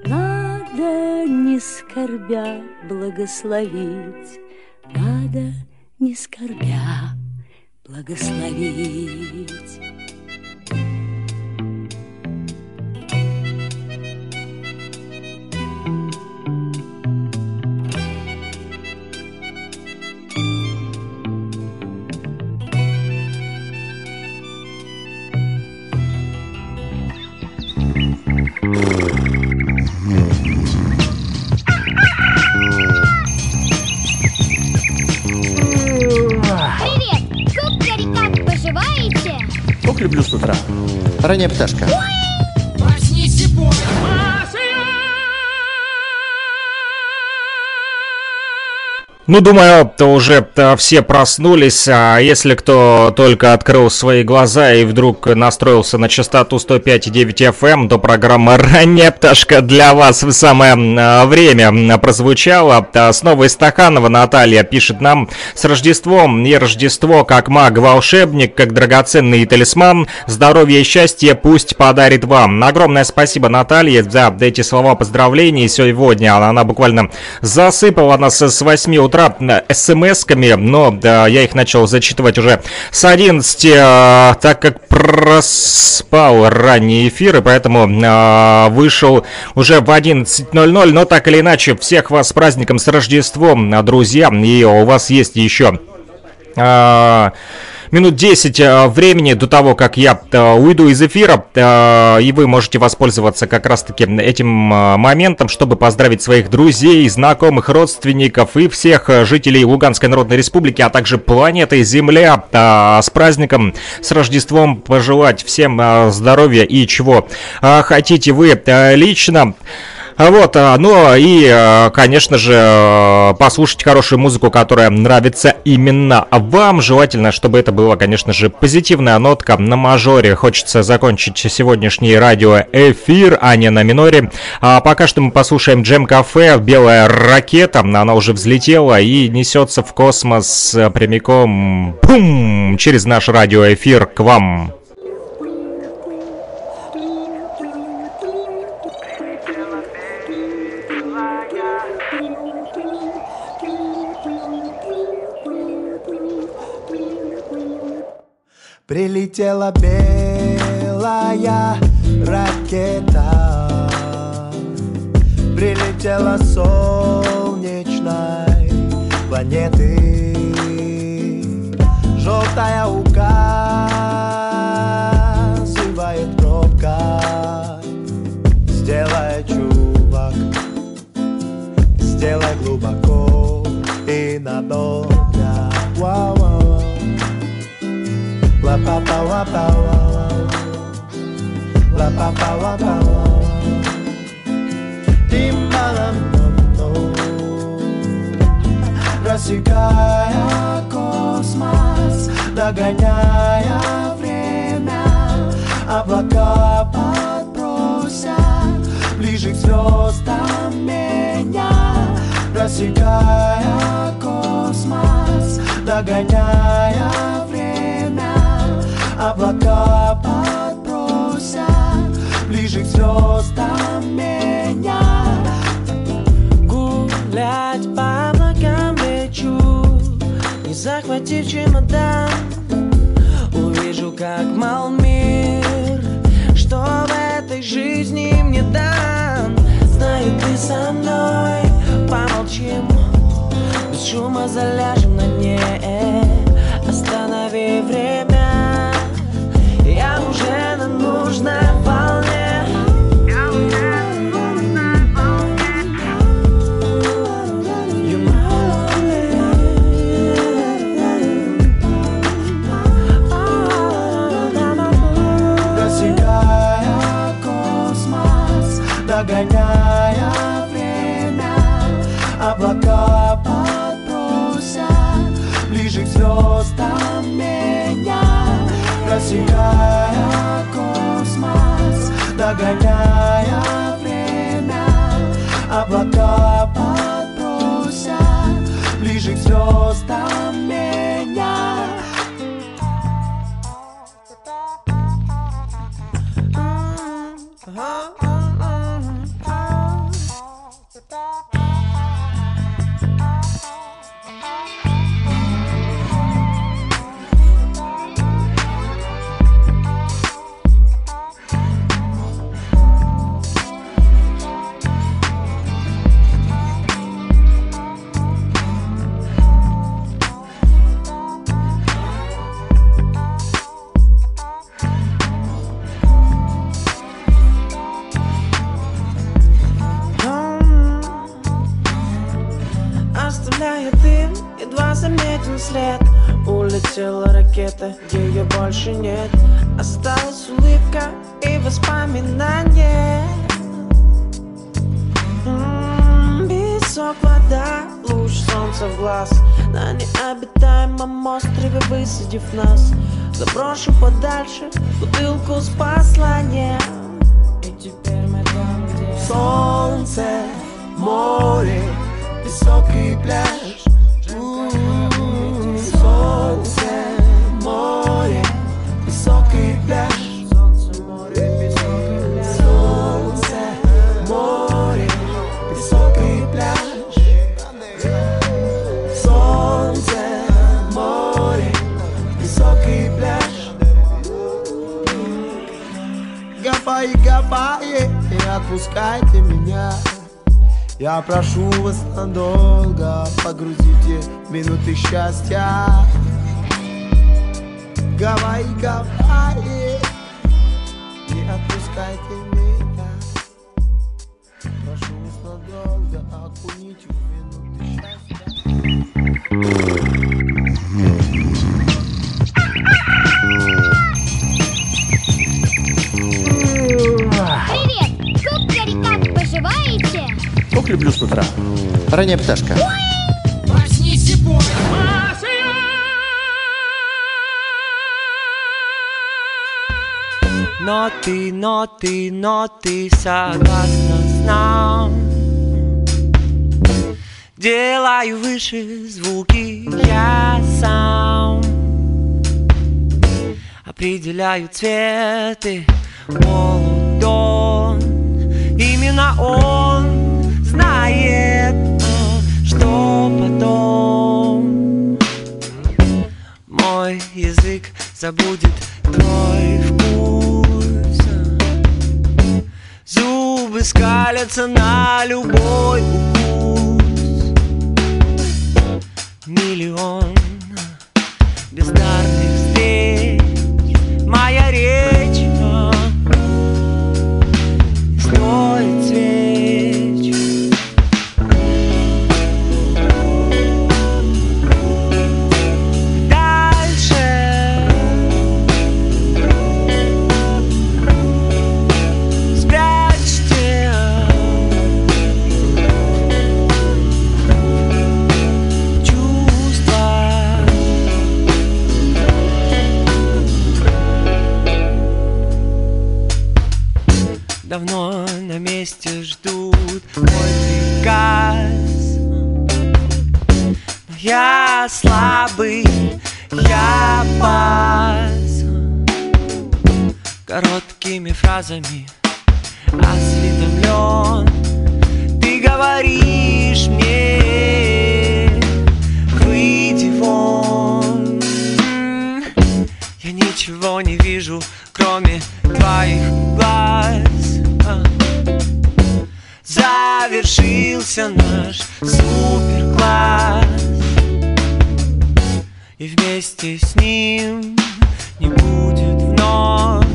Надо, не скорбя, благословить. Надо, не скорбя, благословить. Люблю с утра. Ранняя пташка. Ну, думаю, то уже все проснулись, а если кто только открыл свои глаза и вдруг настроился на частоту сто пять и девять эф эм, то программа «Ранняя пташка» для вас в самое время прозвучала. Снова из Стаханова Наталья пишет нам: «С Рождеством! И Рождество как маг-волшебник, как драгоценный талисман, здоровье и счастье пусть подарит вам». Огромное спасибо Наталье за эти слова поздравлений сегодня. Она, она буквально засыпала нас с восьми утра смс-ками, но да, я их начал зачитывать уже с одиннадцати, а, так как проспал ранний эфир, и поэтому а, вышел уже в одиннадцать ноль ноль, но так или иначе, всех вас с праздником, с Рождеством, друзья, и у вас есть еще... А, минут десять времени до того, как я уйду из эфира, и вы можете воспользоваться как раз-таки этим моментом, чтобы поздравить своих друзей, знакомых, родственников и всех жителей Луганской Народной Республики, а также планеты Земля с праздником, с Рождеством, пожелать всем здоровья и чего хотите вы лично. Вот, ну и, конечно же, послушать хорошую музыку, которая нравится именно вам. Желательно, чтобы это была, конечно же, позитивная нотка на мажоре. Хочется закончить сегодняшний радиоэфир, а не на миноре. А пока что мы послушаем джем-кафе «Белая ракета». Она уже взлетела и несется в космос прямиком, бум, через наш радиоэфир к вам. Прилетела белая ракета, прилетела с солнечной планеты. Желтая указывает пробка: сделай, чувак, сделай глубоко и надолго. Вау. La pa pa la pa la la pa pa la pa la Timbalambo рассекая космос, догоняя время, облака подбросят ближе к звездам меня. Рассекая космос, догоняя время, облака подбросят ближе к звездам меня. Гулять по облакам лечу, не захватив чемодан. Увижу, как мал мир, что в этой жизни мне дан. Знаю, ты со мной, помолчим, без шума заляжем на ней. Останови время, я уже на нужной волне. Я уже на нужной волне. You know. Рассекая космос, догоняя время, облака подбросят ближе к звездам. Рассекая космос, догоняя время, облака подбросят ближе к звездам меня. След. Улетела ракета, ее больше нет. Осталась улыбка и воспоминания. М-м-м, песок, вода, луч, солнце. солнце в глаз. На необитаемом острове высадив нас, заброшу подальше бутылку с посланием. И теперь мы там, где солнце, море, песок и пляж. Солнце, море, песок и пляж. Гапай, гапай, не отпускайте меня. Я прошу вас надолго, погрузите минуты счастья. Гавай, гавай, не отпускайте меня. Прошу вас надолго, окуните минуты счастья. Как люблю с утра. Ранняя пташка. Проснись, Боже! Но ты, но ты, но ты согласна с нам. Делаю выше звуки я сам. Определяю цветы, полутон. Именно он знает, что потом мой язык забудет твой вкус. Зубы скалятся на любой укус. Миллион бездарных встреч. Моя речь стоит свет. Давно на месте ждут мой приказ. Но я слабый, я пас. Короткими фразами осведомлен. Ты говоришь мне, выйди вон. Я ничего не вижу, кроме твоих глаз. Завершился наш суперкласс, и вместе с ним не будет вновь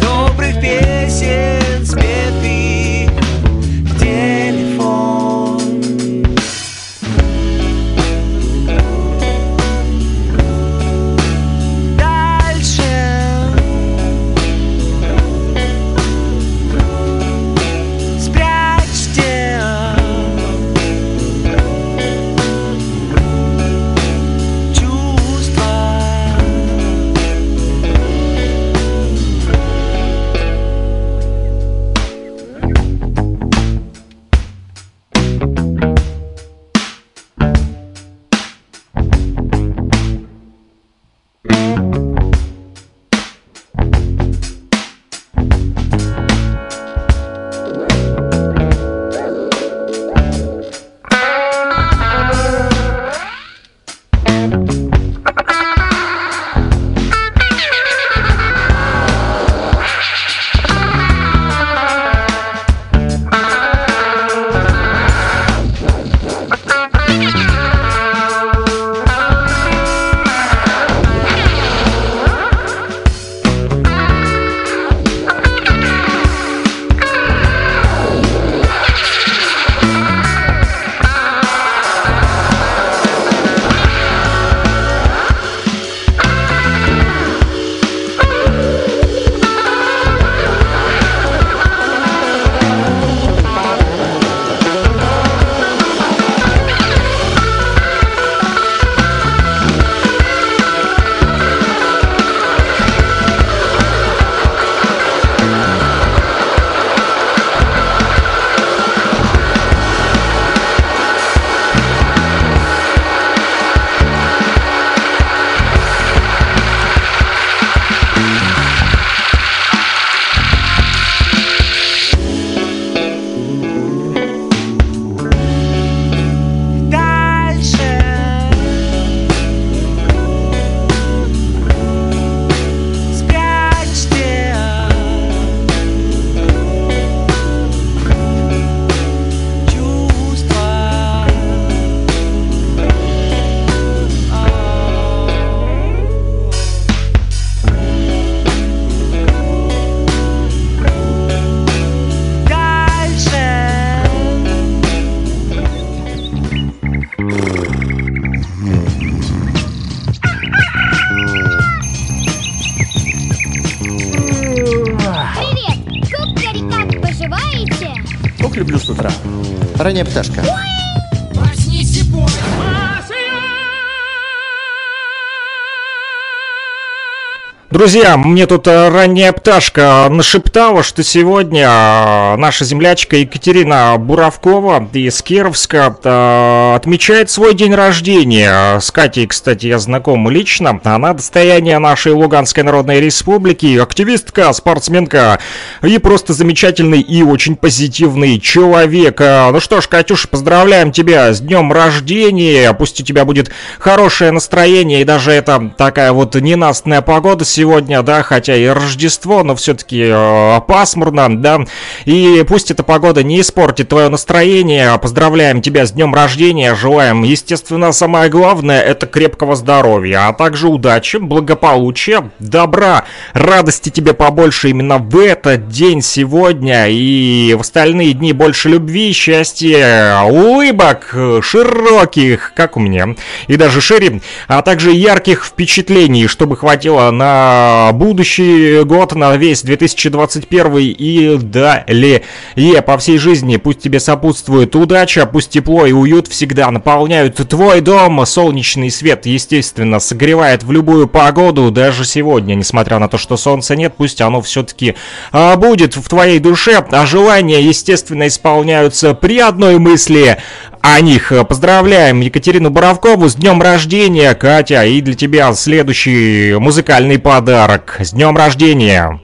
добрых песен, спетых в телефон. люблю с утра. Ранняя пташка. Друзья, мне тут ранняя пташка нашептала, что сегодня наша землячка Екатерина Буровкова из Кировска отмечает свой день рождения. С Катей, кстати, я знаком лично. Она достояние нашей Луганской Народной Республики, активистка, спортсменка и просто замечательный и очень позитивный человек. Ну что ж, Катюша, поздравляем тебя с днем рождения. Пусть у тебя будет хорошее настроение и даже это такая вот ненастная погода сегодня. Сегодня, да, хотя и Рождество, но все-таки э, пасмурно, да. И пусть эта погода не испортит твое настроение. Поздравляем тебя с днем рождения. Желаем, естественно, самое главное, это крепкого здоровья, а также удачи, благополучия, добра, радости тебе побольше именно в этот день сегодня. И в остальные дни больше любви, счастья, улыбок широких, как у меня, и даже шире, а также ярких впечатлений, чтобы хватило на будущий год, на весь две тысячи двадцать первый и далее. И по всей жизни пусть тебе сопутствует удача, пусть тепло и уют всегда наполняют твой дом. Солнечный свет, естественно, согревает в любую погоду, даже сегодня, несмотря на то, что солнца нет, пусть оно все-таки будет в твоей душе, а желания, естественно, исполняются при одной мысли о них. Поздравляем Екатерину Боровкову с днем рождения, Катя, и для тебя следующий музыкальный подарок. С днем рождения!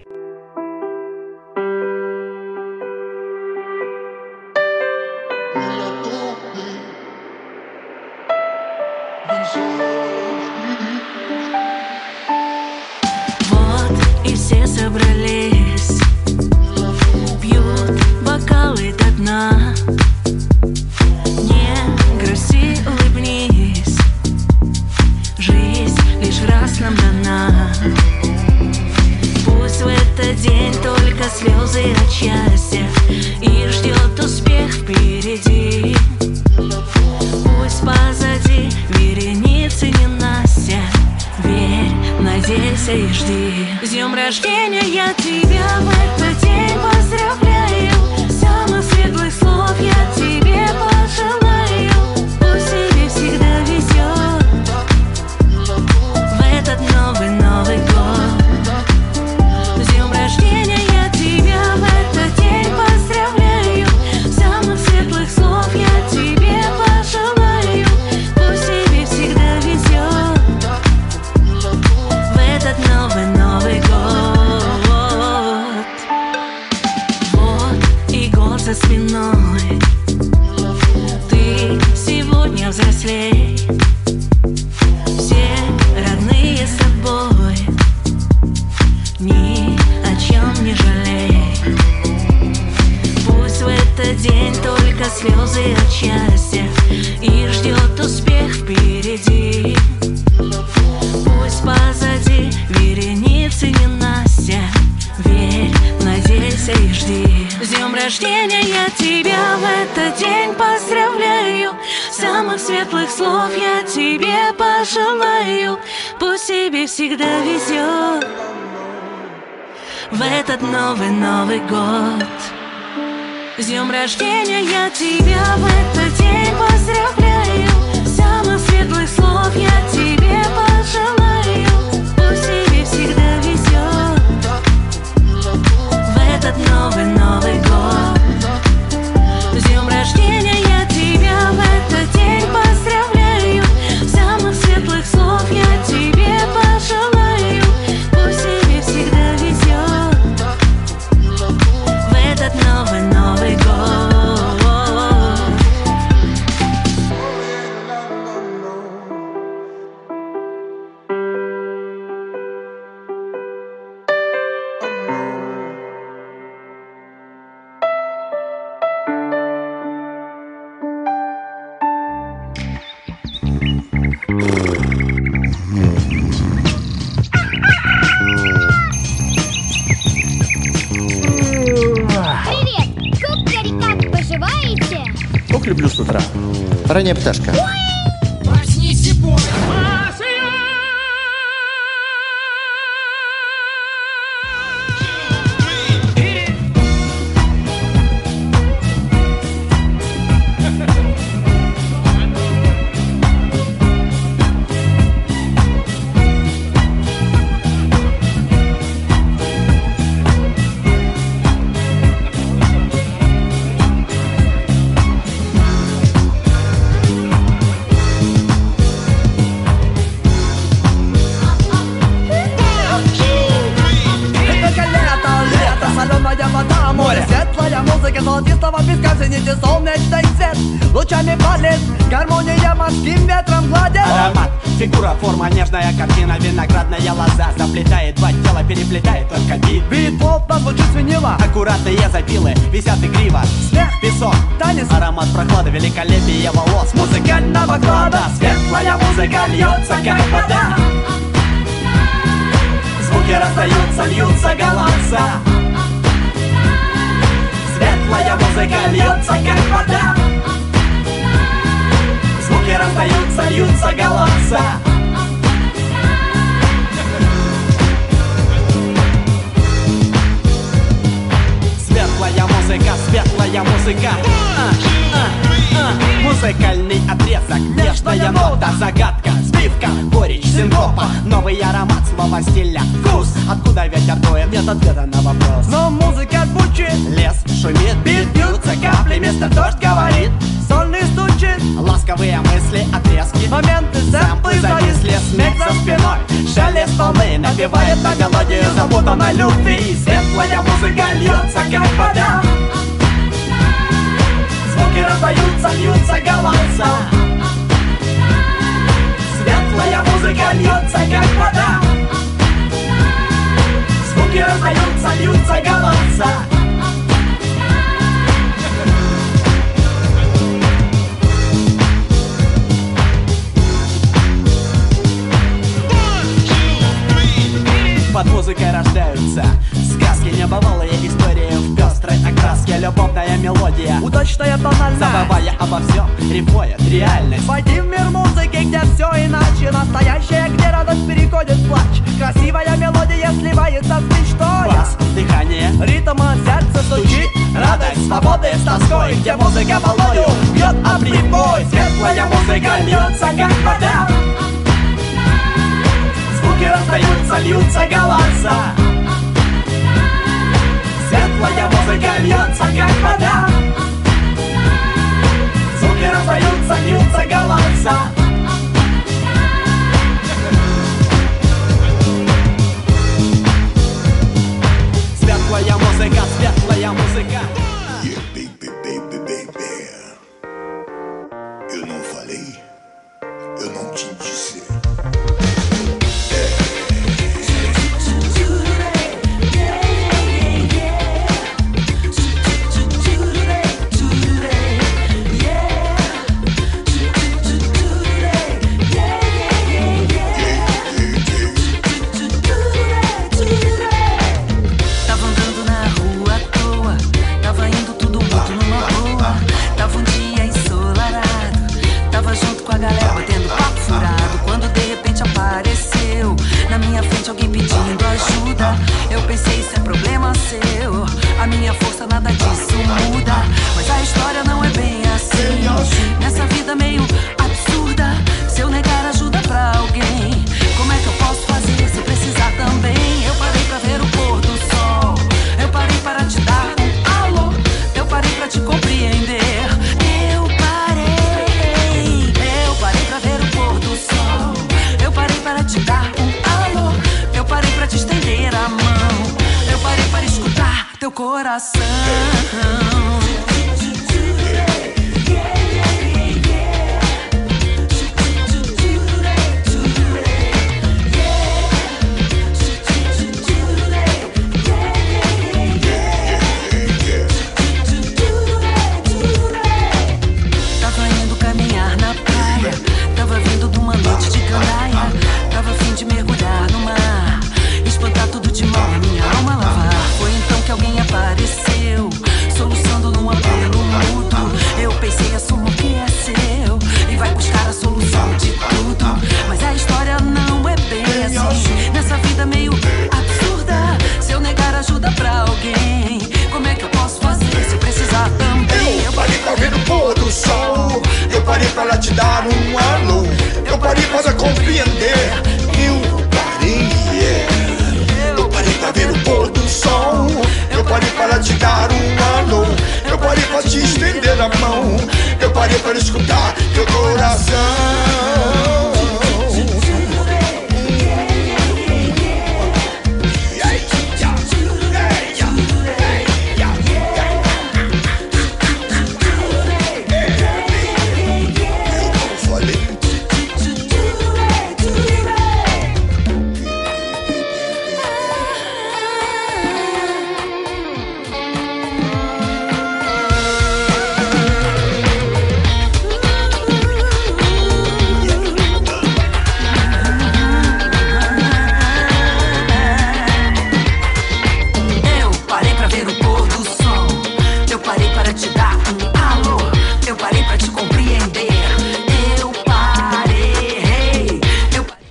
Ранняя пташка. песка в зените солнечный свет лучами палец, гармония морским ветром гладит. Аромат, фигура, форма, нежная картина, виноградная лоза заплетает два тела, переплетает только бит. Бит плотно звучит свинила, аккуратные запилы висят игриво. Смех, песок, танец, аромат прохлады, великолепие волос музыкального клада. Светлая музыка льется, как вода. Звуки расстаются, льются, галатся. Светлая музыка льется, как вода. Звуки расстаются, льются, галатся. Светлая музыка, светлая музыка. Музыкальный отрезок, нежная нота, загадка, сбивка, горечь, синкопа, новый аромат, слова стиля, вкус, откуда ветер дует, нет ответа на вопрос. Но музыка звучит, лес шумит, бит бьются капли, мистер Дождь говорит, сольный стучит, ласковые мысли, отрезки, моменты, сэмплы зависли, смех за спиной, шелест волны напевает на мелодию запутанной любви. Светлая музыка льется, как вода. Звуки раздаются, льются, галатся. Светлая музыка льется, как вода. Звуки раздаются, льются, галатся. Под музыкой рождаются сказки, небывалые истории в пестрой окраске, любовная мелодия, удачная тональность, забывая обо всем, рифмует реальность. Войди в мир музыки, где все иначе, настоящее, где радость переходит в плач, красивая мелодия сливается с мечтой. Бас, дыхание, ритм, сердце стучит, радость, свободы с тоской, где музыка молодью бьет об прибой. Светлая музыка льется, как вода. Звуки раздаются, льются, галатся. Светлая музыка льется, как вода. Звуки раздаются, льются, галатся. Светлая музыка, светлая музыка. Yeah, baby, baby, baby. Eu não falei, eu não te disse.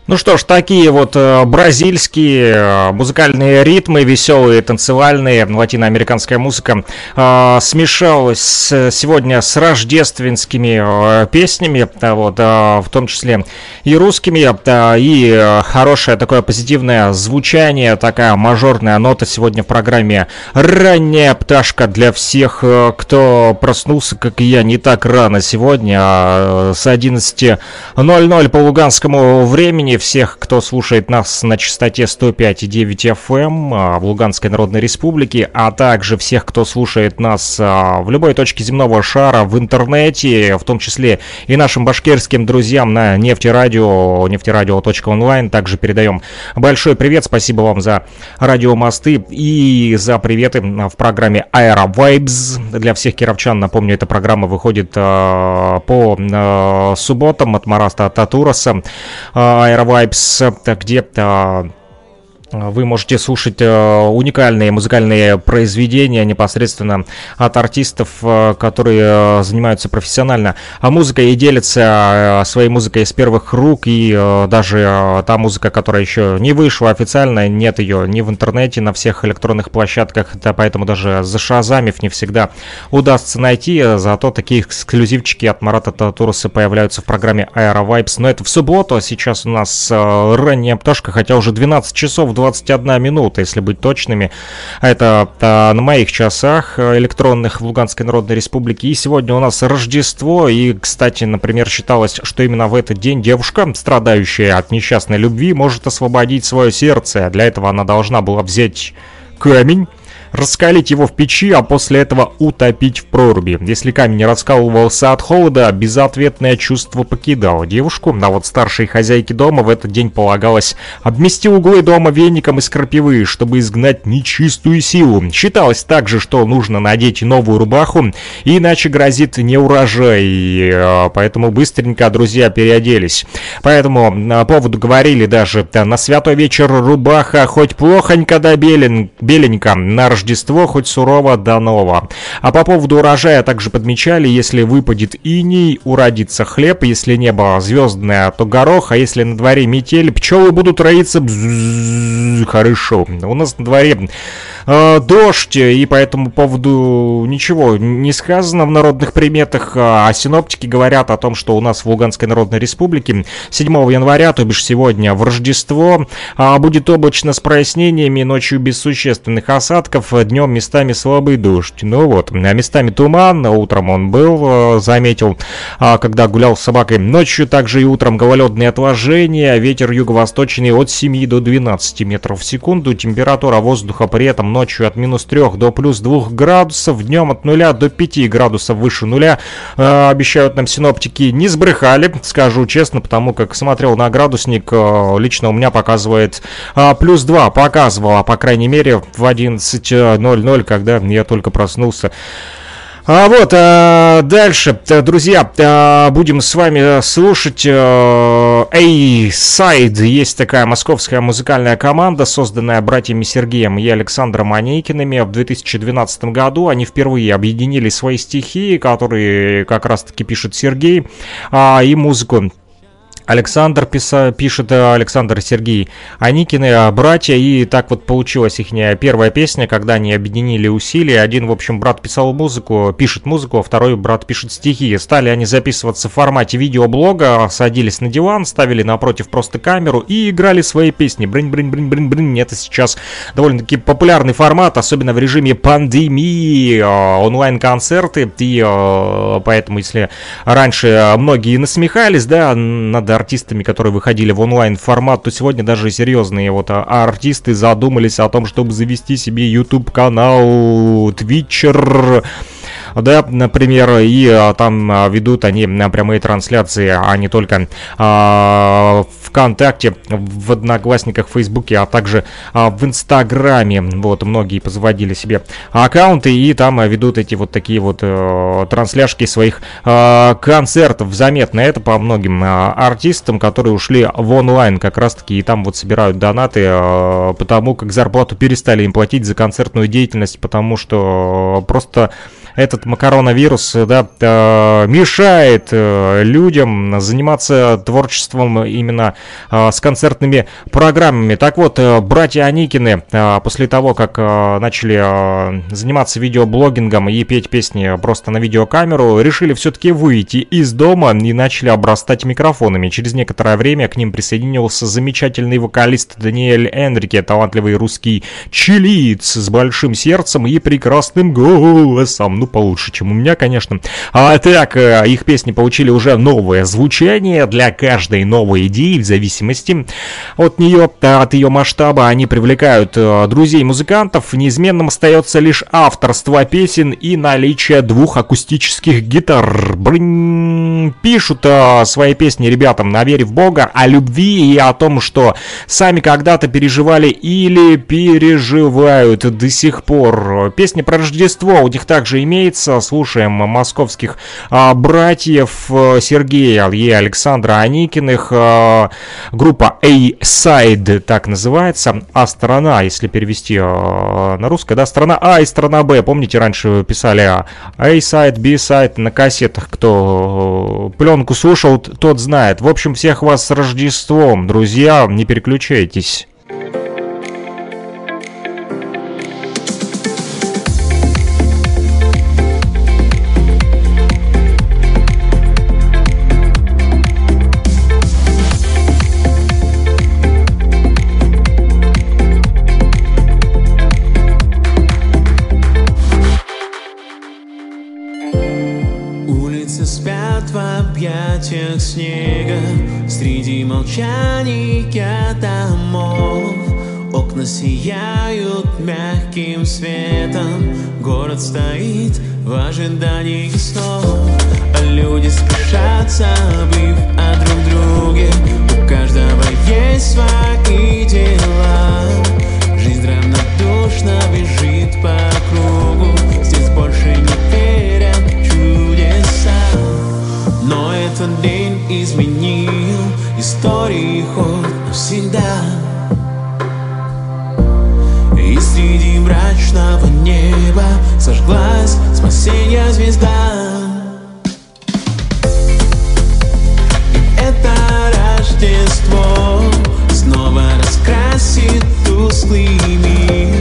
Ну что ж, такие вот бразильские музыкальные ритмы, веселые, танцевальные, латиноамериканская музыка э, смешалась с, сегодня с рождественскими э, песнями, э, вот, э, в том числе и русскими, э, и хорошее такое позитивное звучание, такая мажорная нота сегодня в программе «Ранняя пташка» для всех, э, кто проснулся, как и я, не так рано сегодня, э, с одиннадцати ноль-ноль по луганскому времени. Всех, кто слушает нас на частоте сто пять и девять эф эм в Луганской Народной Республике, а также всех, кто слушает нас в любой точке земного шара в интернете, в том числе и нашим башкирским друзьям на Нефте Радио, нефтерадио.онлайн. Также передаем большой привет, спасибо вам за радиомосты и за приветы в программе AeroVibes. Для всех кировчан, напомню, эта программа выходит по субботам от Марата Татурса. AeroVibes, где-то вы можете слушать уникальные музыкальные произведения непосредственно от артистов, которые занимаются профессионально музыкой и делятся своей музыкой с первых рук. И даже та музыка, которая еще не вышла официально, нет ее ни в интернете, на всех электронных площадках, да, поэтому даже за шазамив не всегда удастся найти. Зато такие эксклюзивчики от Марата Татурса появляются в программе AeroVibes. Но это в субботу, а сейчас у нас «Ранняя пташка», хотя уже двенадцать часов двадцать одна минута, если быть точными. Это а, на моих часах электронных в Луганской Народной Республике. И сегодня у нас Рождество. И, кстати, например, считалось, что именно в этот день девушка, страдающая от несчастной любви, может освободить свое сердце. Для этого она должна была взять камень, раскалить его в печи, а после этого утопить в проруби. Если камень раскалывался от холода, безответное чувство покидало девушку. А вот старшей хозяйке дома в этот день полагалось обмести углы дома веником из крапивы, чтобы изгнать нечистую силу. Считалось также, что нужно надеть новую рубаху, иначе грозит неурожай. Поэтому быстренько друзья переоделись. По этому поводу говорили даже: на святой вечер рубаха хоть плохонько да белен... беленько, на Рождество хоть сурово да ново. А по поводу урожая также подмечали: если выпадет иней, уродится хлеб, если небо звездное, то горох, а если на дворе метель, пчелы будут роиться. Хорошо. У нас на дворе э, дождь, и по этому поводу ничего не сказано в народных приметах, а синоптики говорят о том, что у нас в Луганской Народной Республике седьмого января, то бишь сегодня, в Рождество, э, будет облачно с прояснениями, ночью без существенных осадков, днем местами слабый дождь. Ну вот, а местами туман, утром он был, заметил, когда гулял с собакой. Ночью также и утром гололедные отложения, ветер юго-восточный от семи до двенадцати метров в секунду, температура воздуха при этом ночью от минус трёх до плюс двух градусов, днем от нуля до пяти градусов выше нуля. Обещают нам синоптики, не сбрехали, скажу честно, потому как смотрел на градусник, лично у меня показывает плюс два, показывала, по крайней мере, в одиннадцать ноль-ноль, когда я только проснулся. А вот а, дальше, друзья, а, будем с вами слушать а, A-Side. Есть такая московская музыкальная команда, созданная братьями Сергеем и Александром Аникинами в две тысячи двенадцатом году. Они впервые объединили свои стихи, которые как раз-таки пишет Сергей, а, и музыку Александр писа, пишет Александр и Сергей Аникины, братья, и так вот получилась их первая песня, когда они объединили усилия. Один, в общем, брат писал музыку, пишет музыку, а второй брат пишет стихи. Стали они записываться в формате видеоблога, садились на диван, ставили напротив просто камеру и играли свои песни. Брин-брин-брин-брин-брин. Это сейчас довольно-таки популярный формат, особенно в режиме пандемии, онлайн-концерты. И поэтому, если раньше многие насмехались, да, надо артистами, которые выходили в онлайн-формат, то сегодня даже серьезные вот артисты задумались о том, чтобы завести себе YouTube-канал, Twitcher, да, например, и там ведут они прямые трансляции, а не только а, ВКонтакте, в Одноклассниках, в Фейсбуке, а также а, в Инстаграме. Вот, многие позводили себе аккаунты и там ведут эти вот такие вот а, трансляшки своих а, концертов. Заметно это по многим а, артистам, которые ушли в онлайн как раз-таки, и там вот собирают донаты, а, потому как зарплату перестали им платить за концертную деятельность, потому что а, просто... этот макаронавирус, да, мешает людям заниматься творчеством именно с концертными программами. Так вот, братья Аникины после того, как начали заниматься видеоблогингом и петь песни просто на видеокамеру, решили все-таки выйти из дома и начали обрастать микрофонами. Через некоторое время к ним присоединился замечательный вокалист Даниэль Энрике, талантливый русский чилиец с большим сердцем и прекрасным голосом. Ну, получше, чем у меня, конечно. А так, их песни получили уже новое звучание. Для каждой новой идеи, в зависимости от нее, от ее масштаба, они привлекают друзей-музыкантов. Неизменным остается лишь авторство песен и наличие двух акустических гитар. Брынь. Пишут свои песни ребятам на вере в Бога, о любви и о том, что сами когда-то переживали или переживают до сих пор. Песни про Рождество у них также имеется. Слушаем московских а, братьев Сергея и Александра Аникиных. А, группа A-Side так называется. А страна, если перевести а, на русское, да, страна А и страна Б. Помните, раньше писали A-Side, B-Side на кассетах. Кто пленку слушал, тот знает. В общем, всех вас с Рождеством, друзья, не переключайтесь. Тех снега среди молчания домов. Окна сияют мягким светом. Город стоит в ожидании снов. Люди спешат, забыв о друг друге. У каждого есть свои дела. Жизнь равнодушно бежит по кругу. Здесь больше не верят в чудеса. Но этот день изменил истории ход навсегда. И среди мрачного неба сожглась спасенье звезда. И это Рождество снова раскрасит тусклый мир,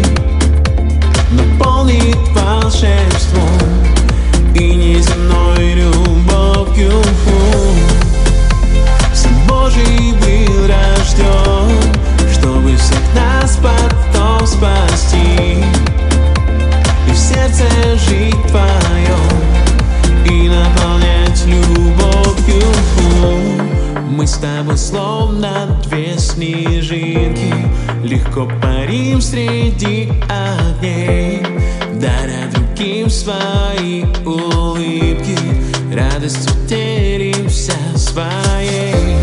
наполнит волшебством и неземной любовью. Сын Божий был рожден, чтобы всех нас потом спасти. И в сердце жить твоем и наполнять любовью. Мы с тобой словно две снежинки, легко парим среди огней, даря другим свои улыбки, радостью делимся своей.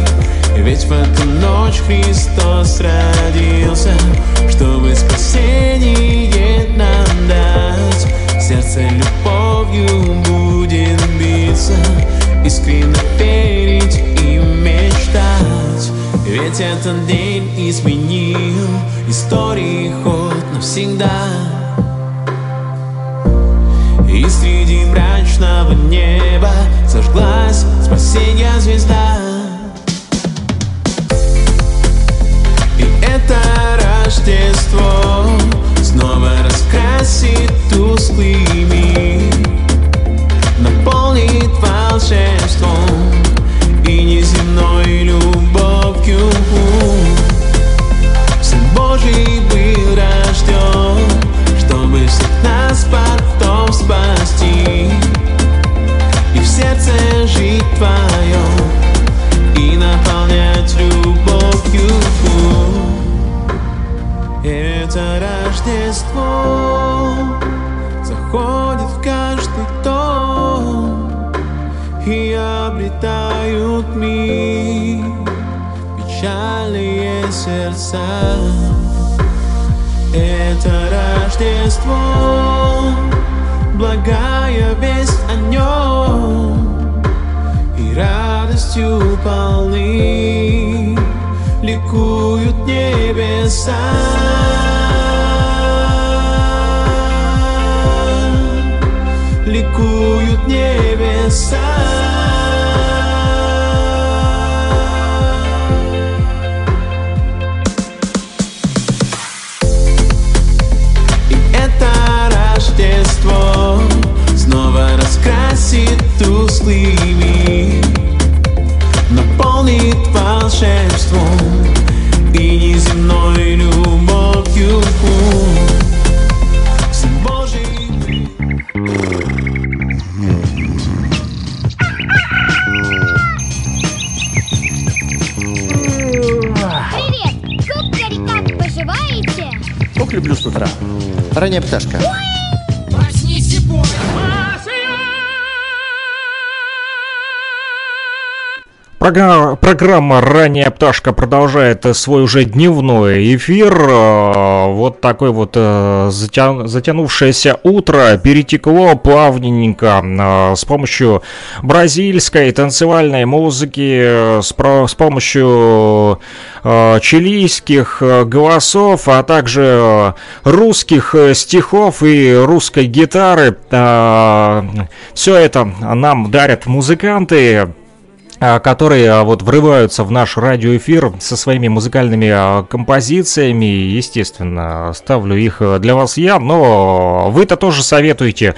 Ведь в эту ночь Христос родился, чтобы спасение нам дать. Сердце любовью будет биться, искренне верить и мечтать. Ведь этот день изменил истории ход навсегда. И среди мрачного неба сожглась спасенье звезда. И это Рождество снова раскрасит тусклый мир, наполнит волшебством и неземной любовью. Сын Божий был рожден, чтобы всех нас потом спасти, и в сердце жить твоем и наполнять любовью. Это Рождество заходит в каждый дом и обретают мир печальные сердца. Это Рождество, благая весть о нем, и радостью полны ликуют небеса. Ликуют небеса. И это Рождество снова раскрасит тусклый мир, наполнит волшебством и неземной любовью. Привет! Кубкари, как поживаете? Кок люблю с утра. Ранняя пташка. Проснись и помни. Программа «Ранняя пташка» продолжает свой уже дневной эфир. Вот такое вот затянувшееся утро перетекло плавненько с помощью бразильской танцевальной музыки, с помощью чилийских голосов, а также русских стихов и русской гитары. Все это нам дарят музыканты, которые вот врываются в наш радиоэфир со своими музыкальными композициями. Естественно, ставлю их для вас я, но вы-то тоже советуете,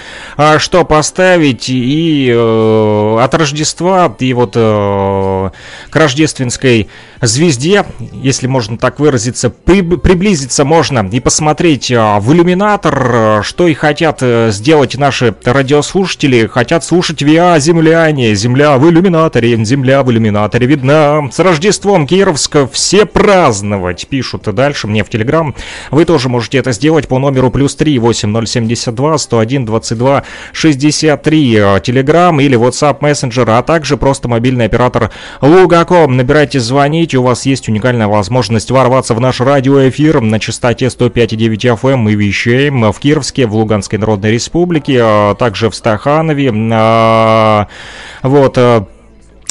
что поставить. И от Рождества, и вот к рождественской звезде, если можно так выразиться, приблизиться можно и посмотреть в иллюминатор, что и хотят сделать наши радиослушатели. Хотят слушать ВИА Земляне. Земля в иллюминаторе, земля в иллюминаторе видна. С Рождеством, Кировск, все праздновать, пишут дальше мне в Телеграм. Вы тоже можете это сделать по номеру плюс три восемь ноль семь два сто один двадцать два шестьдесят три, Телеграм или WhatsApp мессенджер, а также просто мобильный оператор Лугаком. Набирайте, звоните, у вас есть уникальная возможность ворваться в наш радиоэфир на частоте сто пять и девять эф эм. Мы вещаем в Кировске, в Луганской Народной Республике, а также в Стаханове, а, вот,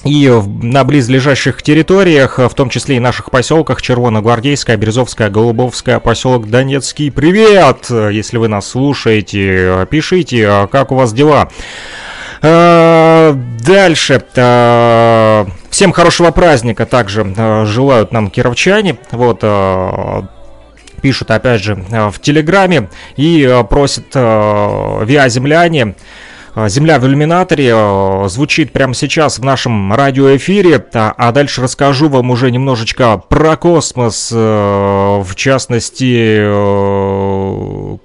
и на близлежащих территориях, в том числе и наших поселках: Червоногвардейская, Березовская, Голубовская, поселок Донецкий. Привет! Если вы нас слушаете, пишите, как у вас дела. Дальше. Всем хорошего праздника также желают нам кировчане. Вот, пишут опять же в Телеграме и просят ВИА Земляне. «Земля в иллюминаторе» звучит прямо сейчас в нашем радиоэфире, а дальше расскажу вам уже немножечко про космос, в частности,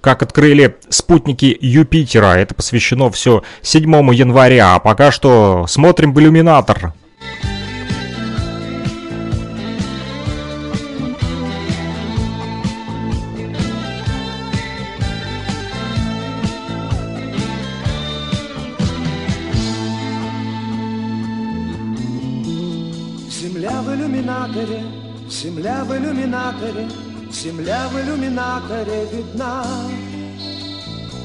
как открыли спутники Юпитера. Это посвящено все седьмого января, а пока что смотрим в иллюминатор. Земля в иллюминаторе, земля в иллюминаторе видна.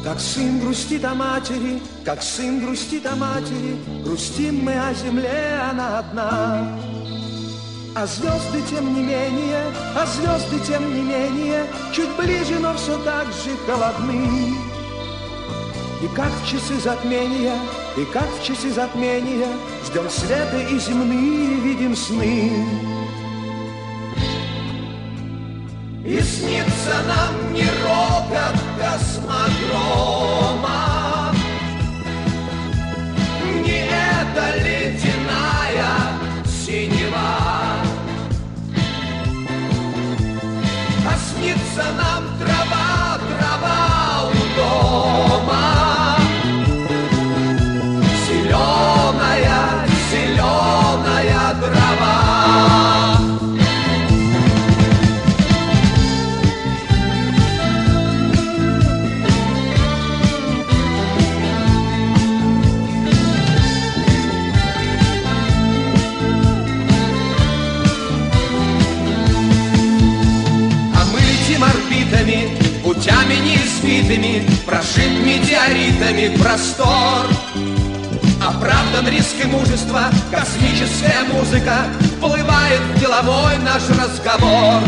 Как сын грустит о матери, как сын грустит о матери, грустим мы о земле, она одна. А звезды тем не менее, а звезды тем не менее, чуть ближе, но все так же холодны. И как в часы затмения, и как в часы затмения, ждем света и земные видим сны. И снится нам не рокот космодрома, не эта ледяная синева, а снится нам трава, трава у дома, зеленая, зеленая трава. Путями неизвитыми прошит метеоритами простор, оправдан риск и мужество, космическая музыка вплывает в деловой наш разговор.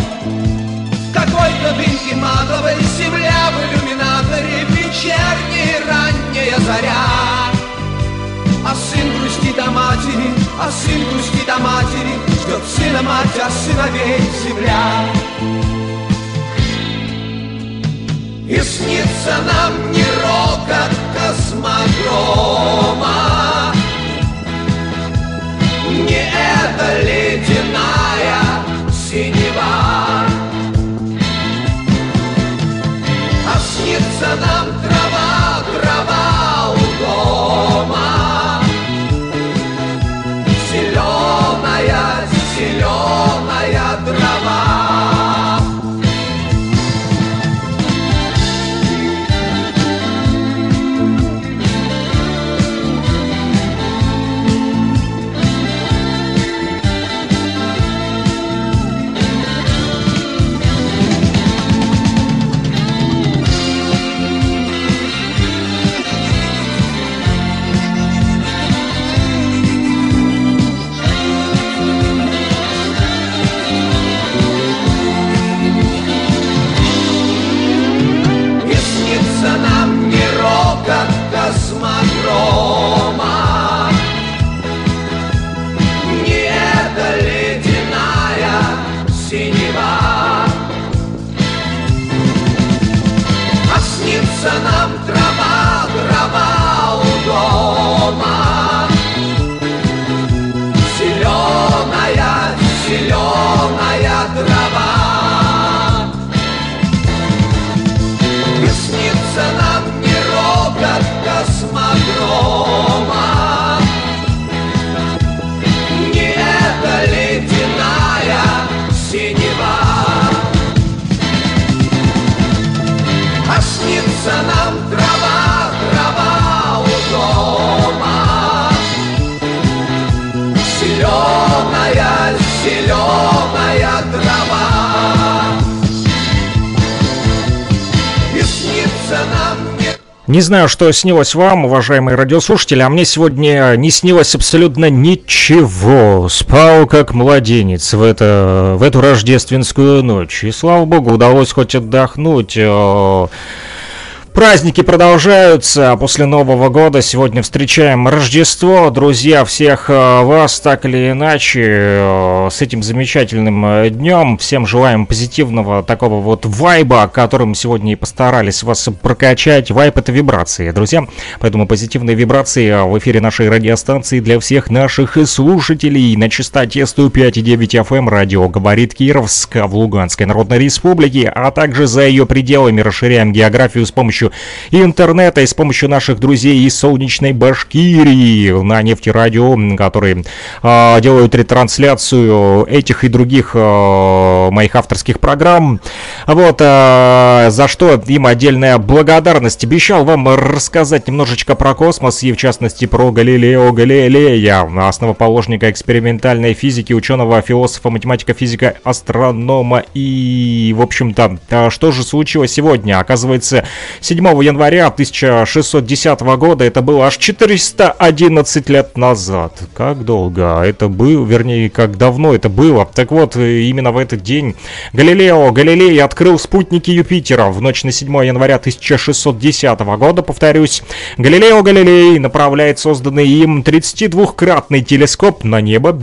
Какой-то дымки матовой, земля в иллюминаторе, вечерняя ранняя заря. сын грустит о матери, а сын грустит о матери, ждет сына мать, а сыновей земля. И снится нам не рокот космодрома, не эта ледяная синева, а снится нам трава, трава у дома, зеленая, зеленая трава. Космодрома, не эта ледяная синева, а снится нам трава, трава у дома, зеленая, зеленая трава, и снится нам космодрома, не эта ледяная синева, а снится нам трава, трава у дома, зеленая, зеленая трава, и снится нам. Не знаю, что снилось вам, уважаемые радиослушатели, а мне сегодня не снилось абсолютно ничего. Спал как младенец в, это, в эту рождественскую ночь. И, слава богу, удалось хоть отдохнуть. Праздники продолжаются после Нового года. Сегодня встречаем Рождество. Друзья, всех вас так или иначе с этим замечательным днем. Всем желаем позитивного такого вот вайба, которым сегодня и постарались вас прокачать. Вайб — это вибрации, друзья. Поэтому позитивные вибрации в эфире нашей радиостанции для всех наших слушателей на частоте сто пять и девять эф эм «Радио говорит Кировск» в Луганской Народной Республике, а также за ее пределами. Расширяем географию с помощью и интернета, и с помощью наших друзей из солнечной Башкирии на Нефте Радио, которые э, делают ретрансляцию этих и других э, моих авторских программ. Вот, э, за что им отдельная благодарность. Обещал вам рассказать немножечко про космос и, в частности, про Галилео Галилея, основоположника экспериментальной физики, ученого, философа, математика, физика, астронома и, в общем-то, э, что же случилось сегодня? Оказывается, седьмого января тысяча шестьсот десятого года, это было аж четыреста одиннадцать лет назад. Как долго это было, вернее, как давно это было. Так вот, именно в этот день Галилео Галилей открыл спутники Юпитера. В ночь на седьмое января тысяча шестьсот десятого года, повторюсь, Галилео Галилей направляет созданный им тридцатидвукратный телескоп на небо.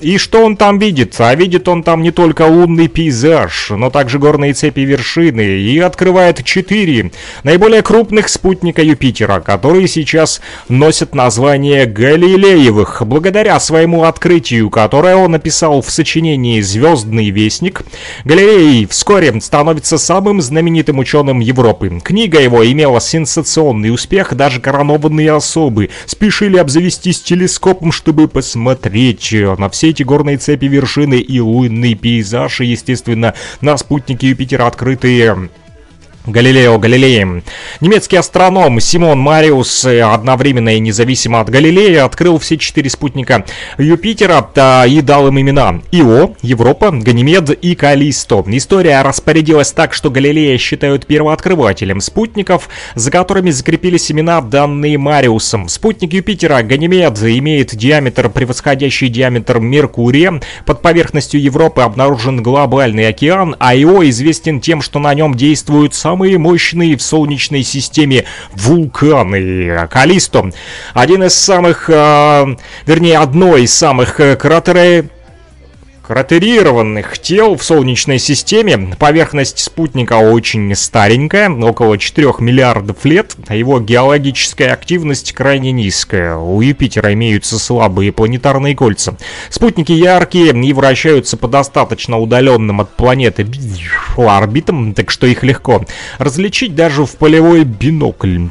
И что он там видит? А видит он там не только лунный пейзаж, но также горные цепи вершины, и открывает четыре наиболее крупных спутника Юпитера, которые сейчас носят название Галилеевых. Благодаря своему открытию, которое он описал в сочинении «Звездный вестник», Галилей вскоре становится самым знаменитым ученым Европы. Книга его имела сенсационный успех, даже коронованные особы спешили обзавестись телескопом, чтобы посмотреть на все эти горные цепи, вершины и лунный пейзаж, и, естественно, на спутнике Юпитера, открытые Галилео Галилеем. Немецкий астроном Симон Мариус одновременно и независимо от Галилея открыл все четыре спутника Юпитера, да, и дал им имена: Ио, Европа, Ганимед и Каллисто. История распорядилась так, что Галилея считают первооткрывателем спутников, за которыми закрепились имена, данные Мариусом. Спутник Юпитера Ганимед имеет диаметр, превосходящий диаметр Меркурия. Под поверхностью Европы обнаружен глобальный океан, а Ио известен тем, что на нем действуют самолеты. самые мощные в Солнечной системе вулканы. Каллисто — один из самых, э, вернее, одно из самых кратеров, кратерированных тел в Солнечной системе. Поверхность спутника очень старенькая, около четырёх миллиардов лет. Его геологическая активность крайне низкая. У Юпитера имеются слабые планетарные кольца. Спутники яркие и вращаются по достаточно удаленным от планеты орбитам, так что их легко различить даже в полевой бинокль.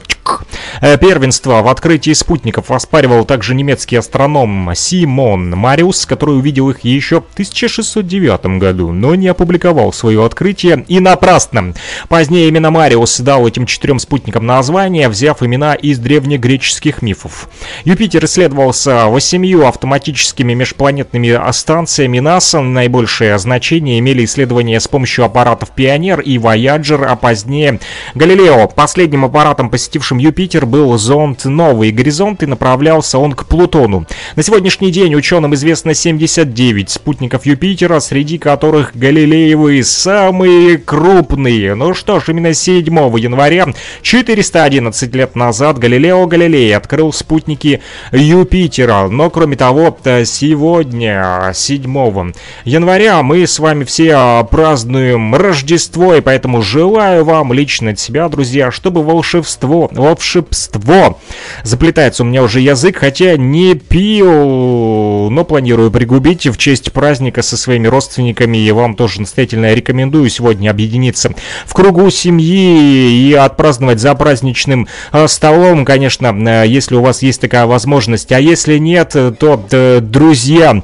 Первенство в открытии спутников оспаривал также немецкий астроном Симон Мариус, который увидел их еще в тысяча шестьсот девятом году, но не опубликовал свое открытие, и напрасно. Позднее именно Мариус дал этим четырем спутникам название, взяв имена из древнегреческих мифов. Юпитер исследовался восемью автоматическими межпланетными станциями НАСА. Наибольшее значение имели исследования с помощью аппаратов Пионер и Вояджер, а позднее Галилео. Последним аппаратом, посетившим Юпитер, был зонд «Новый горизонт», и направлялся он к Плутону. На сегодняшний день ученым известно семьдесят девять спутников Юпитера, среди которых галилеевы самые крупные. Ну что ж, именно седьмого января, четыреста одиннадцать лет назад, Галилео Галилей открыл спутники Юпитера. Но кроме того, сегодня, седьмого января, мы с вами все празднуем Рождество, и поэтому желаю вам лично от себя, друзья, чтобы волшебство Волшебство. Заплетается у меня уже язык, хотя не пил, но планирую пригубить в честь праздника со своими родственниками. И вам тоже настоятельно рекомендую сегодня объединиться в кругу семьи и отпраздновать за праздничным столом, конечно, если у вас есть такая возможность. А если нет, то, друзья,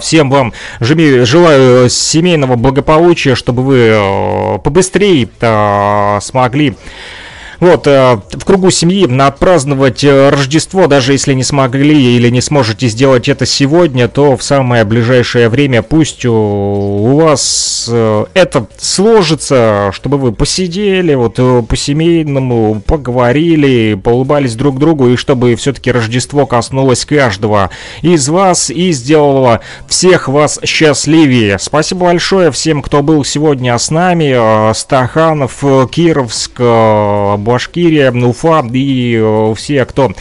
всем вам желаю семейного благополучия, чтобы вы побыстрее смогли Вот, в кругу семьи отпраздновать Рождество. Даже если не смогли или не сможете сделать это сегодня, то в самое ближайшее время пусть у вас это сложится, чтобы вы посидели вот по-семейному, поговорили, поулыбались друг другу, и чтобы все-таки Рождество коснулось каждого из вас и сделало всех вас счастливее. Спасибо большое всем, кто был сегодня с нами. Стаханов, Кировск, Башкирия, Уфа и все, кто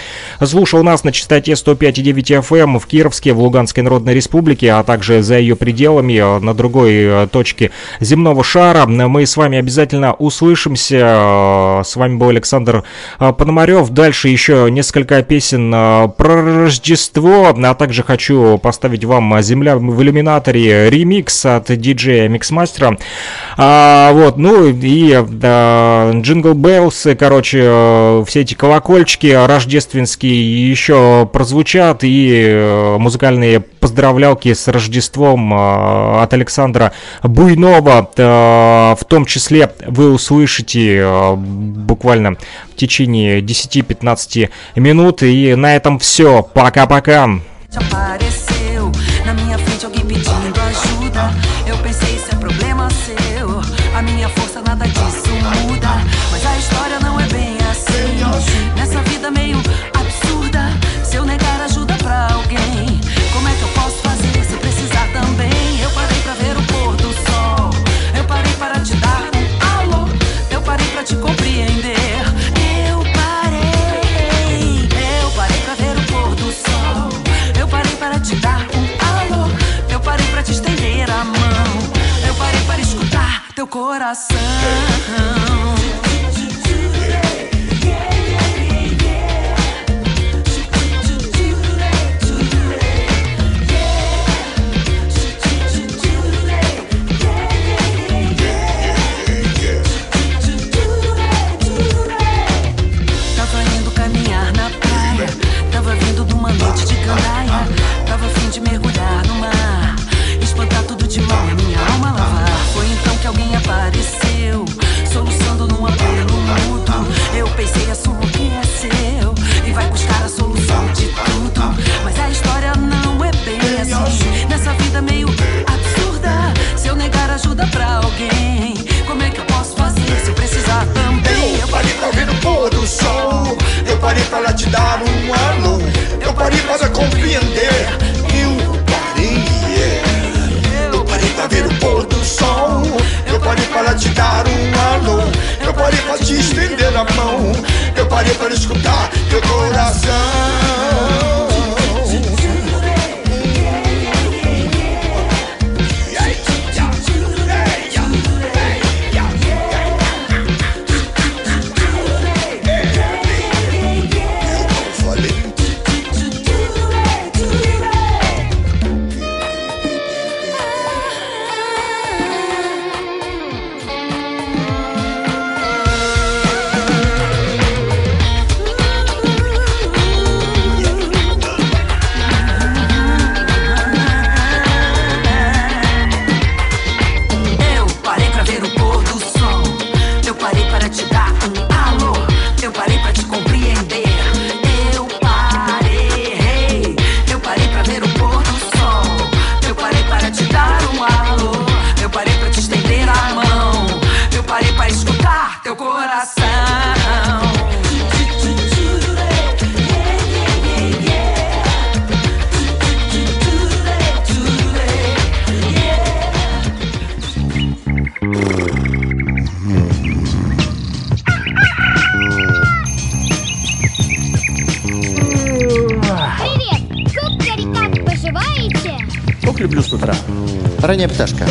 слушал нас на частоте сто пять и девять эф эм в Кировске, в Луганской Народной Республике, а также за ее пределами, на другой точке земного шара. Мы с вами обязательно услышимся. С вами был Александр Пономарев. Дальше еще несколько песен про Рождество, а также хочу поставить вам «Земля в иллюминаторе» ремикс от диджея Миксмастера. А, вот, ну и да, Джингл Беллс. Короче, все эти колокольчики рождественские еще прозвучат, и музыкальные поздравлялки с Рождеством от Александра Буйнова в том числе вы услышите буквально в течение десяти-пятнадцати минут. И на этом все. Пока-пока. Teu coração. Tava indo caminhar na praia, tava vindo de uma noite de gandaia, tava a fim de mergulhar no mar, espantar tudo de mão e minha alma lavar. Foi então que alguém apareceu, solução. звук люблю с утра. Ранняя пташка.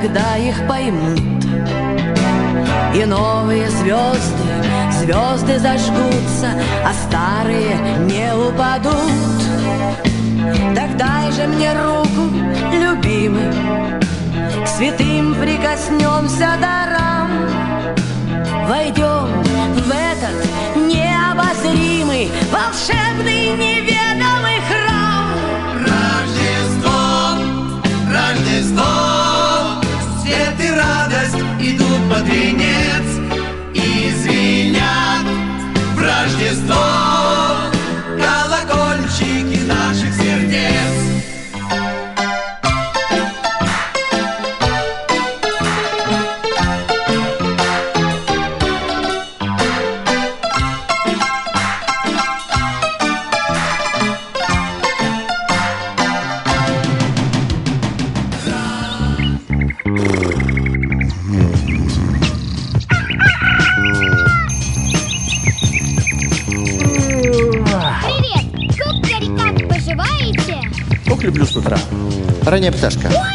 тогда их поймут. И новые звезды, звезды зажгутся, а старые не упадут. Так дай же мне руку, любимый, к святым прикоснемся дарам. Войдем в этот необозримый, волшебный, неведомый храм. Рождество, Рождество, свет и радость идут под венец и звенят в Рождество колокольчики наших сердец. Люблю с утра. Ранняя пташка. Ой!